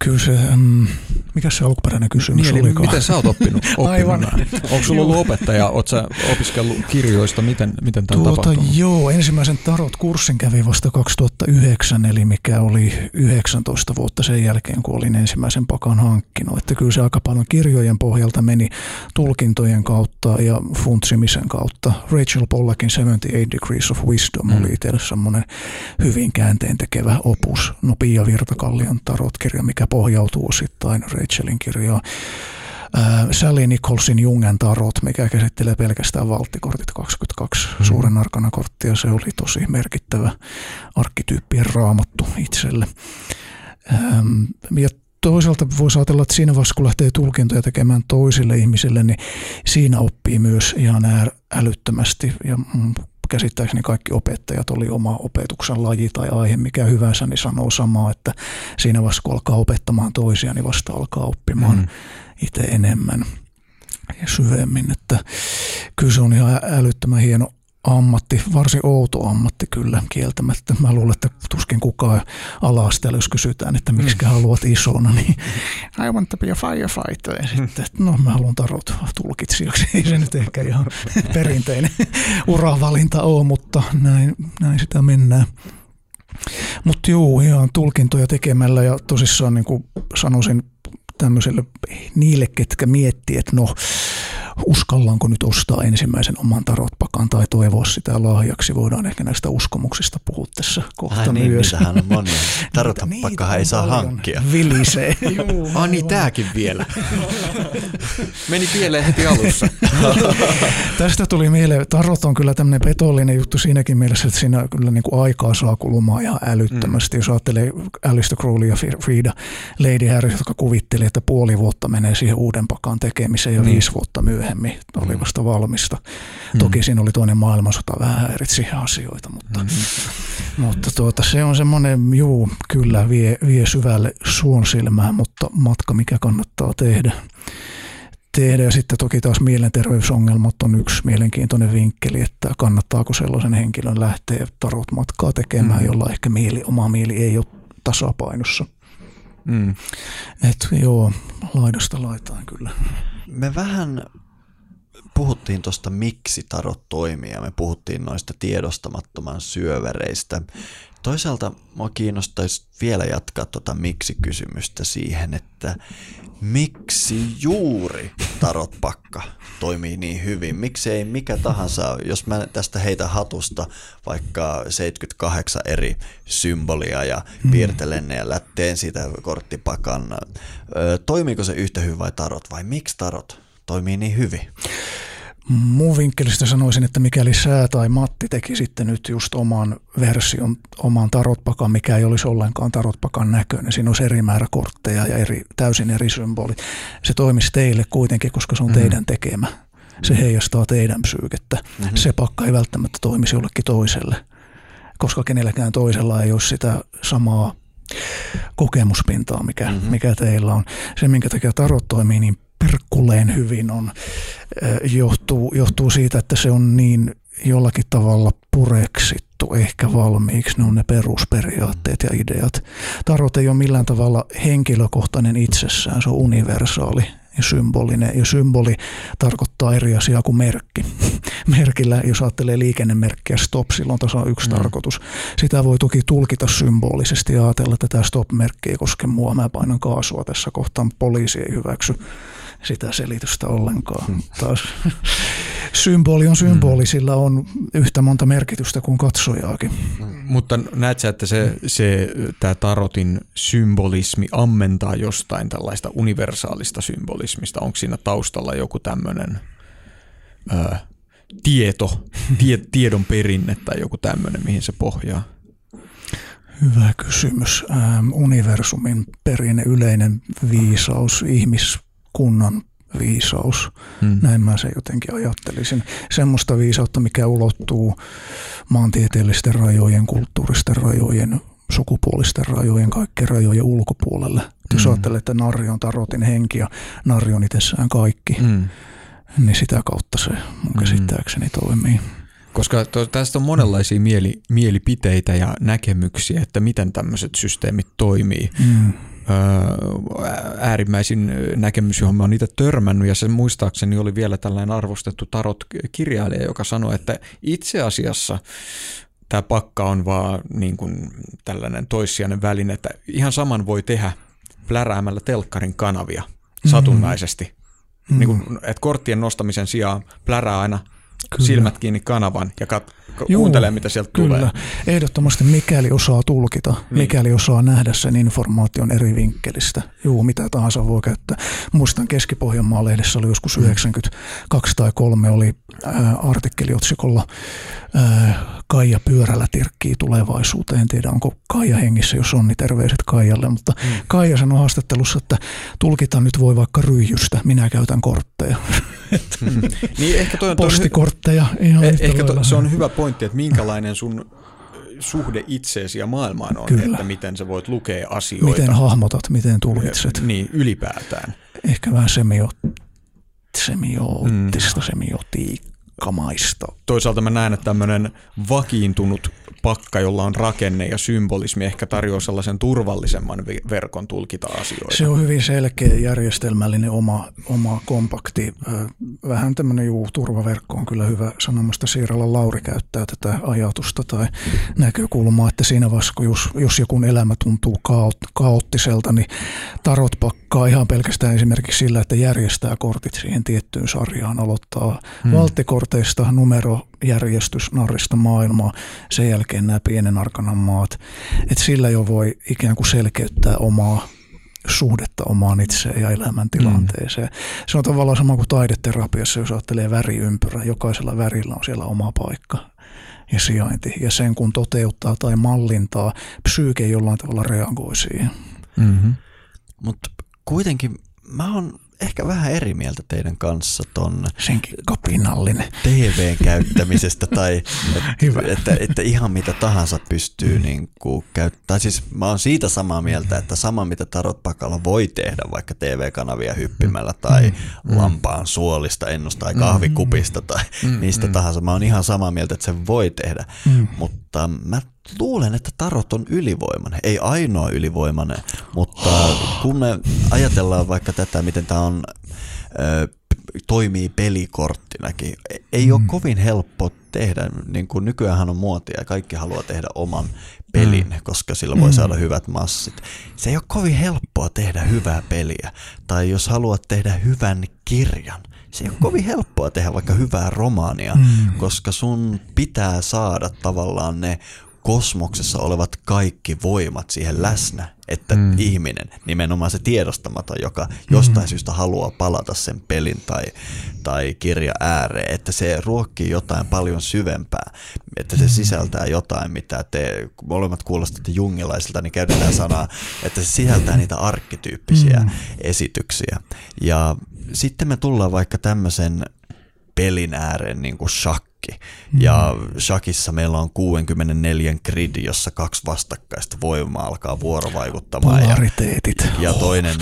kyllä se, mm, mikä se alkuperäinen kysymys niin, olikaan? Miten sä oot oppinut? Aivan. Onko sulla ollut opettaja? Ootko sä opiskellut kirjoista? Miten, miten tämä on tuota, tapahtunut? Joo, ensimmäisen tarot-kurssin kävin vasta kaksituhattayhdeksän, eli mikä oli yhdeksäntoista vuotta sen jälkeen, kun olin ensimmäisen pakan hankkinut. Että kyllä se aika paljon kirjojen pohjalta meni tulkintojen kautta ja funtsimisen kautta. Rachel Pollackin seitsemänkymmentäkahdeksan Degrees of Wisdom mm. oli itselle semmoinen hyvin käänteentekevä opus. No Pia Virtakallion tarotkirja, mikä pohjautuu osittain Rachelin kirjaan. Äh, Sally Nicholsin Jungen tarot, mikä käsittelee pelkästään valttikortit kaksikymmentäkaksi mm. suuren arkana korttia. Se oli tosi merkittävä arkkityyppien raamattu itselle. Ähm, ja toisaalta voisi ajatella, että siinä vaiheessa, kun lähtee tulkintoja tekemään toisille ihmisille, niin siinä oppii myös ihan älyttömästi ja mm, käsittääkseni kaikki opettajat oli oma opetuksen laji tai aihe, mikä hyvänsä, niin sanoo samaa, että siinä vaiheessa kun alkaa opettamaan toisia, niin vasta alkaa oppimaan mm. itse enemmän ja syvemmin. Että kyllä se on ihan älyttömän hieno ammatti, varsin outo ammatti kyllä kieltämättä. Mä luulen, että tuskin kukaan ala-asteella, jos kysytään, että miksi mm. haluat isona, niin I want to be a firefighter. Ja sitten, että no mä haluan tarot tulkitsijaksi. Ei se nyt ehkä ihan perinteinen uravalinta ole, mutta näin, näin sitä mennään. Mutta juu, ihan tulkintoja tekemällä ja tosissaan niin kuin sanoisin tämmöiselle niille, ketkä miettii, että no uskallanko nyt ostaa ensimmäisen oman tarotpakan tai toivoa sitä lahjaksi. Voidaan ehkä näistä uskomuksista puhua tässä kohta ah, niin, myös. Niitähän on monia. Tarotpakkahan ei saa hankkia. Vilisee. Ah niin, tämäkin vielä. Meni pieleen heti alussa. Tästä tuli mieleen, tarot on kyllä tämmöinen petollinen juttu siinäkin mielessä, että siinä kyllä niin kuin aikaa saa kulumaan ihan älyttömästi. Mm. Jos ajattelee Aleister Crowley ja Frida Lady Harrison, jotka kuvitteli, että puoli vuotta menee siihen uuden pakan tekemiseen ja mm. viisi vuotta myöhemmin oli vasta valmista. Mm. Toki siinä oli toinen maailmansota, vähän häiritsi asioita, mutta, mm. mutta tuota, se on semmoinen, juu, kyllä vie, vie syvälle suonsilmään, mutta matka mikä kannattaa tehdä. tehdä. Ja sitten toki taas mielenterveysongelmat on yksi mielenkiintoinen vinkkeli, että kannattaako sellaisen henkilön lähteä tarotmatkaa tekemään, mm. jolla ehkä mieli, oma mieli ei ole tasapainossa. Mm. Et joo, laidasta laitaan kyllä. Me vähän puhuttiin tuosta, miksi tarot toimii, ja me puhuttiin noista tiedostamattoman syöväreistä. Toisaalta minua kiinnostaisi vielä jatkaa tuota miksi-kysymystä siihen, että miksi juuri tarotpakka toimii niin hyvin? Miksi ei mikä tahansa, jos mä tästä heitän hatusta vaikka seitsemänkymmentäkahdeksan eri symbolia ja piirtelen ne ja teen siitä korttipakan. Toimiiko se yhtä hyvin vai tarot, vai miksi tarot toimii niin hyvin? Mun vinkkelistä sanoisin, että mikäli sä tai Matti teki sitten nyt just oman version, oman tarotpakan, mikä ei olisi ollenkaan tarotpakan näköinen, siinä olisi eri määrä kortteja ja eri, täysin eri symboli. Se toimisi teille kuitenkin, koska se on mm-hmm. teidän tekemä. Se heijastaa teidän psyykettä. Mm-hmm. Se pakka ei välttämättä toimisi jollekin toiselle, koska kenelläkään toisella ei ole sitä samaa kokemuspintaa, mikä, mm-hmm. mikä teillä on. Se, minkä takia tarot toimii niin perkuleen hyvin, on, johtuu, johtuu siitä, että se on niin jollakin tavalla pureksittu ehkä valmiiksi. Ne on ne perusperiaatteet ja ideat. Tarot ei ole millään tavalla henkilökohtainen itsessään, se on universaali ja symbolinen. Ja symboli tarkoittaa eri asiaa kuin merkki. Merkillä, jos ajattelee liikennemerkkiä stop, silloin tässä on yksi mm. tarkoitus. Sitä voi toki tulkita symbolisesti ja ajatella, että tämä stop-merkki ei koske mua. Mä painan kaasua tässä kohtaan, poliisi ei hyväksy sitä selitystä ollenkaan. Mm. Taas symboli on symboli, sillä on yhtä monta merkitystä kuin katsojaakin. Mutta näet sä, että se, se, tämä tarotin symbolismi ammentaa jostain tällaista universaalista symbolismista? Onko siinä taustalla joku tämmöinen ö, tieto, tie, tiedon perinne tai joku tämmöinen, mihin se pohjaa? Hyvä kysymys. Ähm, universumin perinne, yleinen viisaus, ihmiskunnan viisaus. Hmm. Näin mä sen jotenkin ajattelisin. Semmoista viisautta, mikä ulottuu maantieteellisten rajojen, kulttuuristen rajojen, sukupuolisten rajojen, kaikkien rajojen ulkopuolelle. Hmm. Jos ajattelee, että narri on tarotin henki ja narri on itsessään kaikki, hmm. niin sitä kautta se mun käsittääkseni toimii. Koska to, tästä on monenlaisia mieli, mielipiteitä ja näkemyksiä, että miten tämmöiset systeemit toimii. Hmm. Äärimmäisin näkemys, johon mä oon niitä törmännyt, ja se muistaakseni oli vielä tällainen arvostettu tarot-kirjailija, joka sanoi, että itse asiassa tämä pakka on vaan niin kuin tällainen toissijainen väline, että ihan saman voi tehdä pläräämällä telkkarin kanavia satunnaisesti. Mm-hmm. Niin kuin, että korttien nostamisen sijaan plärää aina Kyllä. silmät kiinni kanavan ja kat- kuuntelee, mitä sieltä kyllä. tulee. Ehdottomasti, mikäli osaa tulkita, niin. mikäli osaa nähdä sen informaation eri vinkkelistä. Juu, mitä tahansa voi käyttää. Muistan, Keski-Pohjanmaa-lehdessä oli joskus yhdeksänkymmentäkaksi tai kolme oli ää, artikkeliotsikolla ää, Kaija pyörällä tirkkii tulevaisuuteen. En tiedä, onko Kaija hengissä, jos on, niin terveiset Kaijalle. Mutta mm. Kaija sanoi haastattelussa, että tulkita nyt voi vaikka ryijystä, minä käytän kortteja. Mm. niin ehkä toi on postikortteja. Ihan eh, ehkä to, se on hyvä pointti, että minkälainen sun suhde itseesi ja maailmaan on, Kyllä. että miten sä voit lukea asioita. Miten hahmotat, miten tulkitset. Niin, ylipäätään. Ehkä vähän semioot, semioottista, mm. semiotiikkamaista. Toisaalta mä näen, että tämmöinen vakiintunut pakka, jolla on rakenne ja symbolismi, ehkä tarjoaa sellaisen turvallisemman verkon tulkita asioita. Se on hyvin selkeä, järjestelmällinen, oma, oma kompakti. Vähän tämmöinen juu, turvaverkko on kyllä hyvä sanomasta. Siiralla Lauri käyttää tätä ajatusta tai näkökulmaa, että siinä vaiheessa, jos, jos joku elämä tuntuu kaot, kaoottiselta, niin tarot pakkaa ihan pelkästään esimerkiksi sillä, että järjestää kortit siihen tiettyyn sarjaan, aloittaa hmm. valttikorteista numero, järjestys, narrista maailmaa, sen jälkeen nämä pienen arkanan maat. Et sillä jo voi ikään kuin selkeyttää omaa suhdetta omaan itseen ja elämäntilanteeseen. Mm. Se on tavallaan sama kuin taideterapiassa, jos ajattelee väriympyrä. Jokaisella värillä on siellä oma paikka ja sijainti. Ja sen kun toteuttaa tai mallintaa, psyyke jollain tavalla reagoi siihen. Mm-hmm. Mutta kuitenkin mä oon ehkä vähän eri mieltä teidän kanssa ton senkin kapinallinen T V-käyttämisestä tai et, että, että ihan mitä tahansa pystyy mm. niin kuin käyttämään. Siis mä oon siitä samaa mieltä, että sama mitä tarotpakalla voi tehdä vaikka T V-kanavia hyppimällä tai mm. lampaan suolista ennustaa tai kahvikupista tai mm. mistä mm. tahansa. Mä oon ihan samaa mieltä, että sen voi tehdä, mm. mutta mä luulen, että tarot on ylivoimainen. Ei ainoa ylivoimainen, mutta kun me ajatellaan vaikka tätä, miten tämä on, ö, toimii pelikorttinakin, ei mm. ole kovin helppo tehdä. Niin kuin nykyäänhän on muotia ja kaikki haluaa tehdä oman pelin, mm. koska sillä voi saada mm. hyvät massit. Se ei ole kovin helppoa tehdä hyvää peliä. Tai jos haluat tehdä hyvän kirjan, se ei ole kovin helppoa tehdä vaikka hyvää romaania, mm. koska sun pitää saada tavallaan ne kosmoksessa olevat kaikki voimat siihen läsnä, että mm. ihminen, nimenomaan se tiedostamaton, joka jostain syystä haluaa palata sen pelin tai, tai kirja ääreen, että se ruokkii jotain paljon syvempää, että se sisältää jotain, mitä te molemmat kuulostatte jungilaisilta, niin käytetään sanaa, että se sisältää niitä arkkityyppisiä mm. esityksiä. Ja sitten me tullaan vaikka tämmöisen pelin ääreen, niin kuin shakki. Ja shakissa meillä on kuusikymmentäneljä grid, jossa kaksi vastakkaista voimaa alkaa vuorovaikuttamaan ja, ja toinen,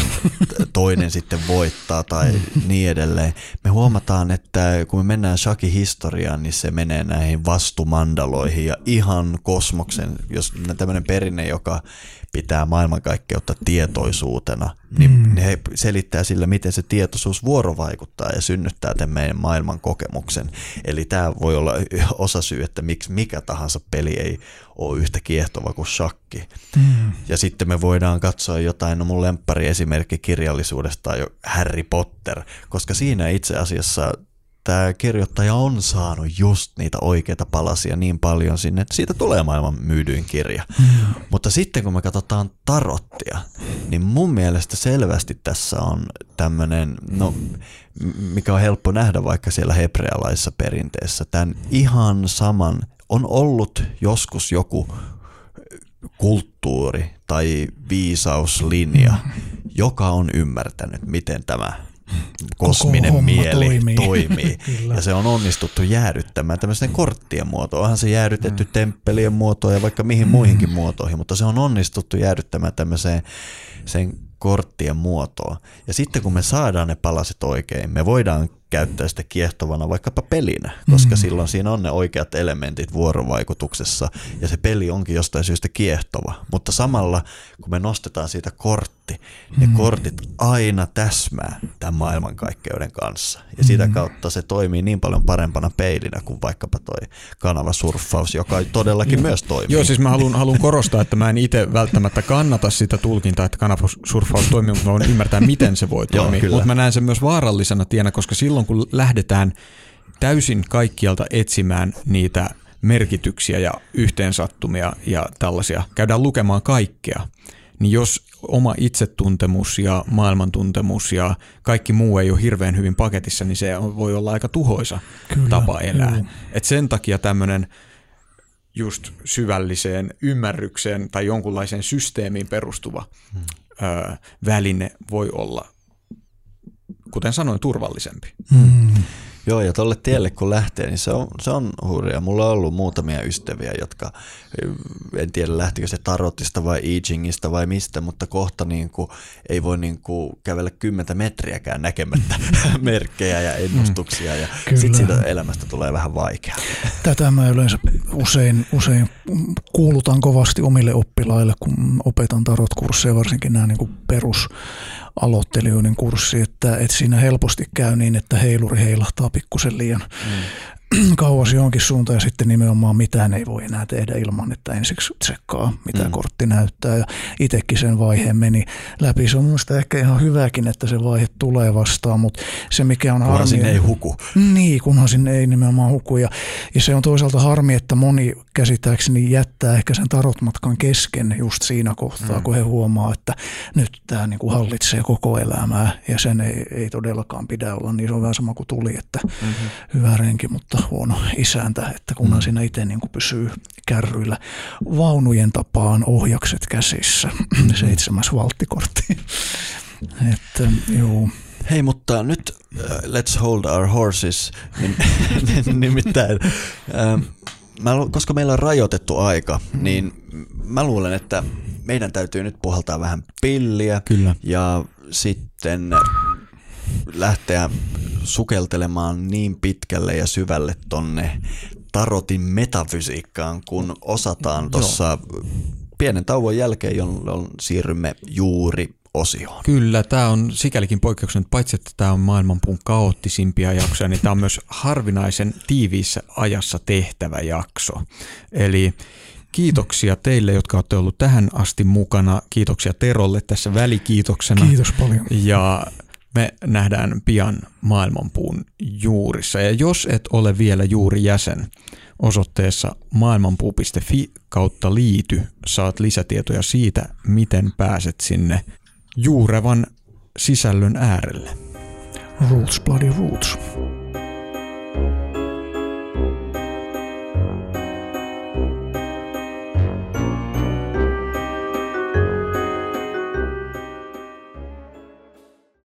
toinen sitten voittaa tai niin edelleen. Me huomataan, että kun me mennään shakin historiaan, niin se menee näihin vastumandaloihin ja ihan kosmoksen, jos tämmöinen perinne, joka pitää maailmankaikkeutta tietoisuutena, niin mm. he selittää sillä, miten se tietoisuus vuorovaikuttaa ja synnyttää tämän meidän maailman kokemuksen. Eli tämä voi olla osa syy, että miksi mikä tahansa peli ei ole yhtä kiehtova kuin shakki. Mm. Ja sitten me voidaan katsoa jotain, no mun lemppari esimerkki kirjallisuudesta on Harry Potter, koska siinä itse asiassa tämä kirjoittaja on saanut just niitä oikeita palasia niin paljon sinne, että siitä tulee maailman myydyin kirja. Mm. Mutta sitten kun me katsotaan tarottia, niin mun mielestä selvästi tässä on tämmöinen, no, mikä on helppo nähdä vaikka siellä hebrealaisessa perinteessä, tämän ihan saman on ollut joskus joku kulttuuri tai viisauslinja, joka on ymmärtänyt, miten tämä kosminen mieli toimii, toimii. Ja se on onnistuttu jäädyttämään tämmöisen korttien muotoon. Onhan se jäädytetty mm. temppelien muotoon ja vaikka mihin mm. muihinkin muotoihin, mutta se on onnistuttu jäädyttämään tämmöiseen sen korttien muotoon. Ja sitten kun me saadaan ne palaset oikein, me voidaan käyttää sitä kiehtovana vaikkapa pelinä, koska mm. silloin siinä on ne oikeat elementit vuorovaikutuksessa ja se peli onkin jostain syystä kiehtova. Mutta samalla kun me nostetaan siitä kortti, ne mm. kortit aina täsmää tämän maailmankaikkeuden kanssa. Ja sitä kautta se toimii niin paljon parempana peilinä kuin vaikkapa toi kanavasurffaus, joka todellakin mm. myös toimii. Joo, siis mä haluan, haluan korostaa, että mä en itse välttämättä kannata sitä tulkintaa, että kanavasurffaus toimii, mutta mä voin ymmärtää, miten se voi toimia. Mutta mä näen sen myös vaarallisena tienä, koska silloin kun lähdetään täysin kaikkialta etsimään niitä merkityksiä ja yhteensattumia ja tällaisia, käydään lukemaan kaikkea, niin jos oma itsetuntemus ja maailmantuntemus ja kaikki muu ei ole hirveän hyvin paketissa, niin se voi olla aika tuhoisa kyllä, tapa elää. Kyllä. Et sen takia tämmöinen just syvälliseen ymmärrykseen tai jonkunlaiseen systeemiin perustuva hmm. ö, väline voi olla, kuten sanoin, turvallisempi. Mm. Joo, ja tuolle tielle kun lähtee, niin se on, se on hurjaa. Mulla on ollut muutamia ystäviä, jotka, en tiedä lähtikö se tarotista vai I Chingistä vai mistä, mutta kohta niin kuin, ei voi niin kuin kävellä kymmentä metriäkään näkemättä merkkejä ja ennustuksia. Ja sitten siitä elämästä tulee vähän vaikeaa. Tätä mä yleensä usein, usein kuulutan kovasti omille oppilaille, kun opetan tarotkursseja, varsinkin nämä niin kuin perusaloittelijoiden kurssi, että, että siinä helposti käy niin, että heiluri heilahtaa pikkusen liian mm. kauas johonkin suuntaan ja sitten nimenomaan mitään ei voi enää tehdä ilman, että ensiksi tsekkaa, mitä mm. kortti näyttää ja itsekin sen vaiheen meni läpi. Se on minusta ehkä ihan hyväkin, että se vaihe tulee vastaan, mutta se mikä on harmi... Kunhan sinne ei huku. Niin, kunhan sinne ei nimenomaan huku ja, ja se on toisaalta harmi, että moni käsittääkseni jättää ehkä sen tarotmatkan kesken just siinä kohtaa, mm. kun he huomaa, että nyt tämä niin kuin hallitsee koko elämää ja sen ei, ei todellakaan pidä olla, niin se on vähän sama kuin tuli, että mm-hmm. hyvä renki, mutta huono isäntä, että kunhan mm-hmm. siinä itse niin kuin pysyy kärryillä vaunujen tapaan ohjakset käsissä, mm-hmm. seitsemäs valttikortti. Että, joo. Hei, mutta nyt uh, let's hold our horses, nimittäin. Uh, Mä, koska meillä on rajoitettu aika, niin mä luulen, että meidän täytyy nyt puhaltaa vähän pilliä. Kyllä. Ja sitten lähteä sukeltelemaan niin pitkälle ja syvälle tonne tarotin metafysiikkaan, kun osataan tuossa pienen tauon jälkeen, jolloin siirrymme juuri osioon. Kyllä, tämä on sikälikin poikkeuksena, että paitsi että tämä on maailmanpuun kaoottisimpia jaksoja, niin tämä on myös harvinaisen tiiviissä ajassa tehtävä jakso. Eli kiitoksia teille, jotka olette olleet tähän asti mukana. Kiitoksia Terolle tässä välikiitoksena. Kiitos paljon. Ja me nähdään pian maailmanpuun juurissa. Ja jos et ole vielä juuri jäsen, osoitteessa maailmanpuu piste fi kautta liity saat lisätietoja siitä, miten pääset sinne juurevan sisällön äärelle. Roots, bloody roots.